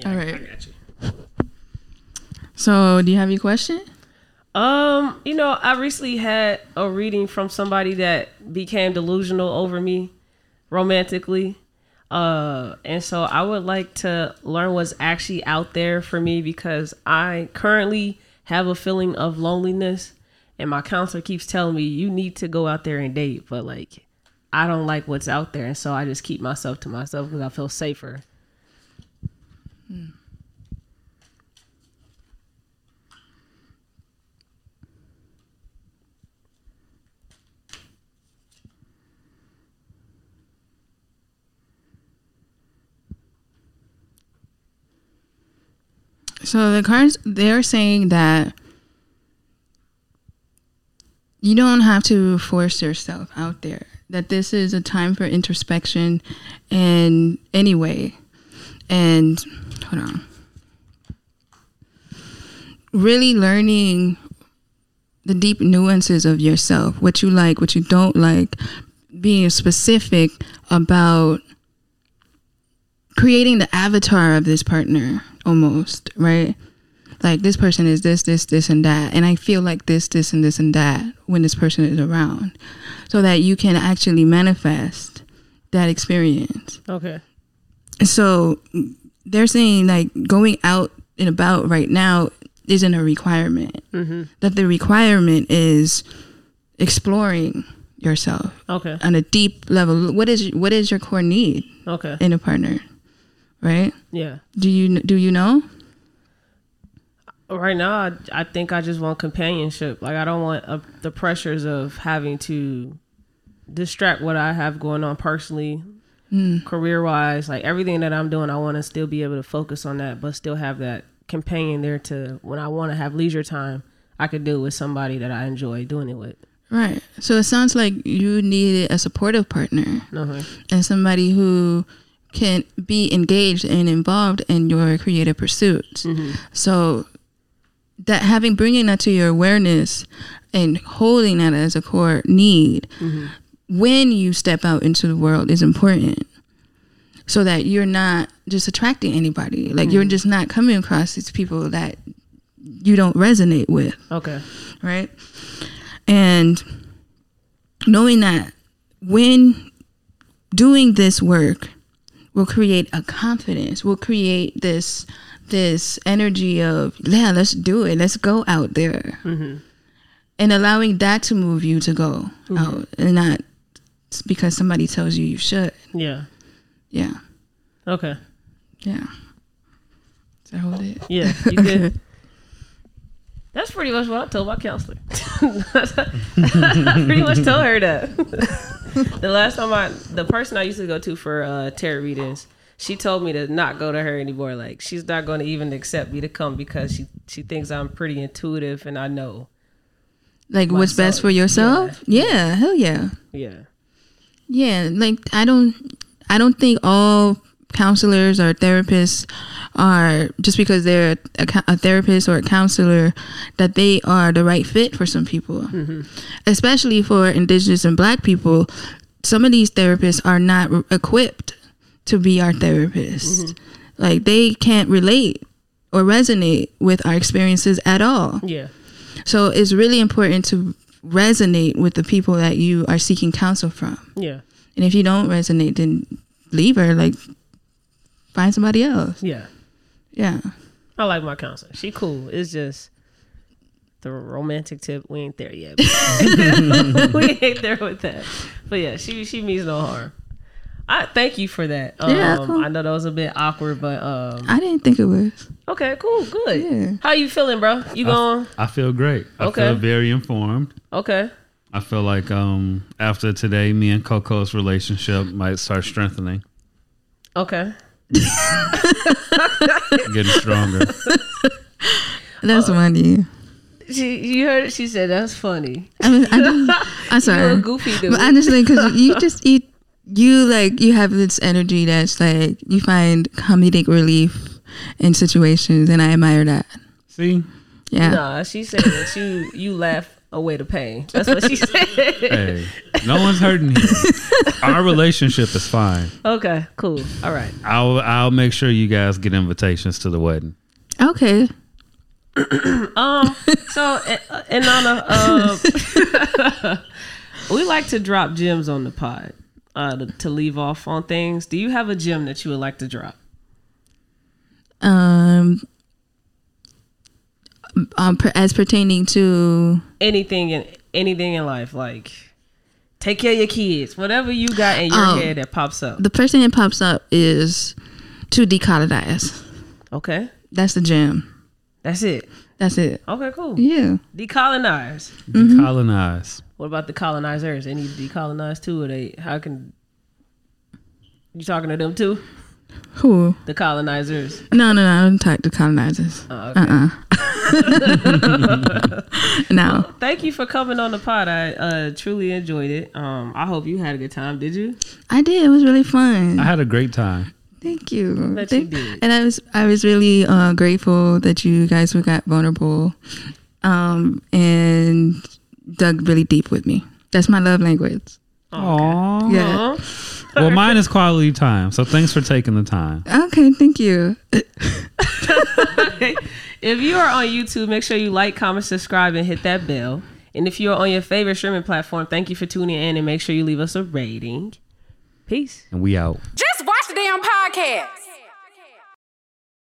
all right. I got you. So, do you have any question? I recently had a reading from somebody that became delusional over me romantically. And so I would like to learn what's actually out there for me, because I currently have a feeling of loneliness, and my counselor keeps telling me you need to go out there and date, but like I don't like what's out there, and so I just keep myself to myself because I feel safer. So the cards, they're saying that you don't have to force yourself out there, that this is a time for introspection in any way. And hold on, really learning the deep nuances of yourself, what you like, what you don't like, being specific about creating the avatar of this partner almost, right? Like, this person is this, this, this, and that, and I feel like this, this, and this, and that when this person is around, so that you can actually manifest that experience. Okay. So they're saying, like, going out and about right now isn't a requirement. Mm-hmm. That the requirement is exploring yourself. Okay. On a deep level, what is your core need? Okay. In a partner, right? Yeah. Do you know? Right now, I think I just want companionship. Like, I don't want the pressures of having to distract what I have going on personally, career-wise. Like, everything that I'm doing, I want to still be able to focus on that, but still have that companion there to, when I want to have leisure time, I could do it with somebody that I enjoy doing it with. Right. So it sounds like you needed a supportive partner and somebody who can be engaged and involved in your creative pursuits. Mm-hmm. So that bringing that to your awareness and holding that as a core need when you step out into the world is important, so that you're not just attracting anybody. Like you're just not coming across these people that you don't resonate with. Okay. Right. And knowing that when doing this work will create a confidence, will create this energy of, yeah, let's do it. Let's go out there. Mm-hmm. And allowing that to move you to go out, and not because somebody tells you should. Yeah. Yeah. Okay. Yeah. Did I hold it? Yeah, you did. That's pretty much what I told my counselor. I pretty much told her that. The last time the person I used to go to for tarot readings, she told me to not go to her anymore. Like, she's not going to even accept me to come because she thinks I'm pretty intuitive and I know. Like, myself. What's best for yourself? Yeah. Yeah, hell yeah. Yeah. Yeah, like, I don't think all counselors or therapists are, just because they're a therapist or a counselor, that they are the right fit for some people, especially for Indigenous and Black people. Some of these therapists are not equipped to be our therapists. Like, they can't relate or resonate with our experiences at all. Yeah. So it's really important to resonate with the people that you are seeking counsel from. Yeah. And if you don't resonate, then leave her. Like, find somebody else. Yeah. Yeah. I like my counselor. She cool. It's just the romantic tip. We ain't there yet. We ain't there with that. But yeah, she means no harm. I thank you for that. Yeah, cool. I know that was a bit awkward, but I didn't think it was. Okay, cool, good. Yeah. How you feeling, bro? You going? I feel great. Okay. I feel very informed. Okay. I feel like after today, me and Coco's relationship might start strengthening. Okay. Getting stronger. That's funny. You heard it? She said that's funny. I'm sorry. You're a goofy dude. But honestly, because you have this energy that's like you find comedic relief in situations, and I admire that. See? Yeah. Nah, she said that you laugh away the pain. That's what she said. Hey, no one's hurting here. Our relationship is fine. Okay, cool. All right. I'll make sure you guys get invitations to the wedding. Okay. So, Inanna, we like to drop gems on the pod to leave off on things. Do you have a gem that you would like to drop? As pertaining to anything in life, like take care of your kids, whatever you got in your head that pops up. The first thing that pops up is to decolonize. Okay, that's the gem. That's it. Okay, cool. Yeah, decolonize. Mm-hmm. Decolonize. What about the colonizers? They need to decolonize too, or they? How can you talking to them too? Who? The colonizers. No, I don't talk to colonizers. Oh, okay. No. Well, thank you for coming on the pod. I truly enjoyed it. I hope you had a good time. Did you? I did. It was really fun. I had a great time. Thank you. You did. And I was really grateful that you guys got vulnerable and dug really deep with me. That's my love language. Aww. Okay. Yeah. Well, mine is quality time, so thanks for taking the time. Okay, thank you. If you are on YouTube, make sure you like, comment, subscribe, and hit that bell. And if you are on your favorite streaming platform, thank you for tuning in, and make sure you leave us a rating. Peace. And we out. Just watch the damn podcast.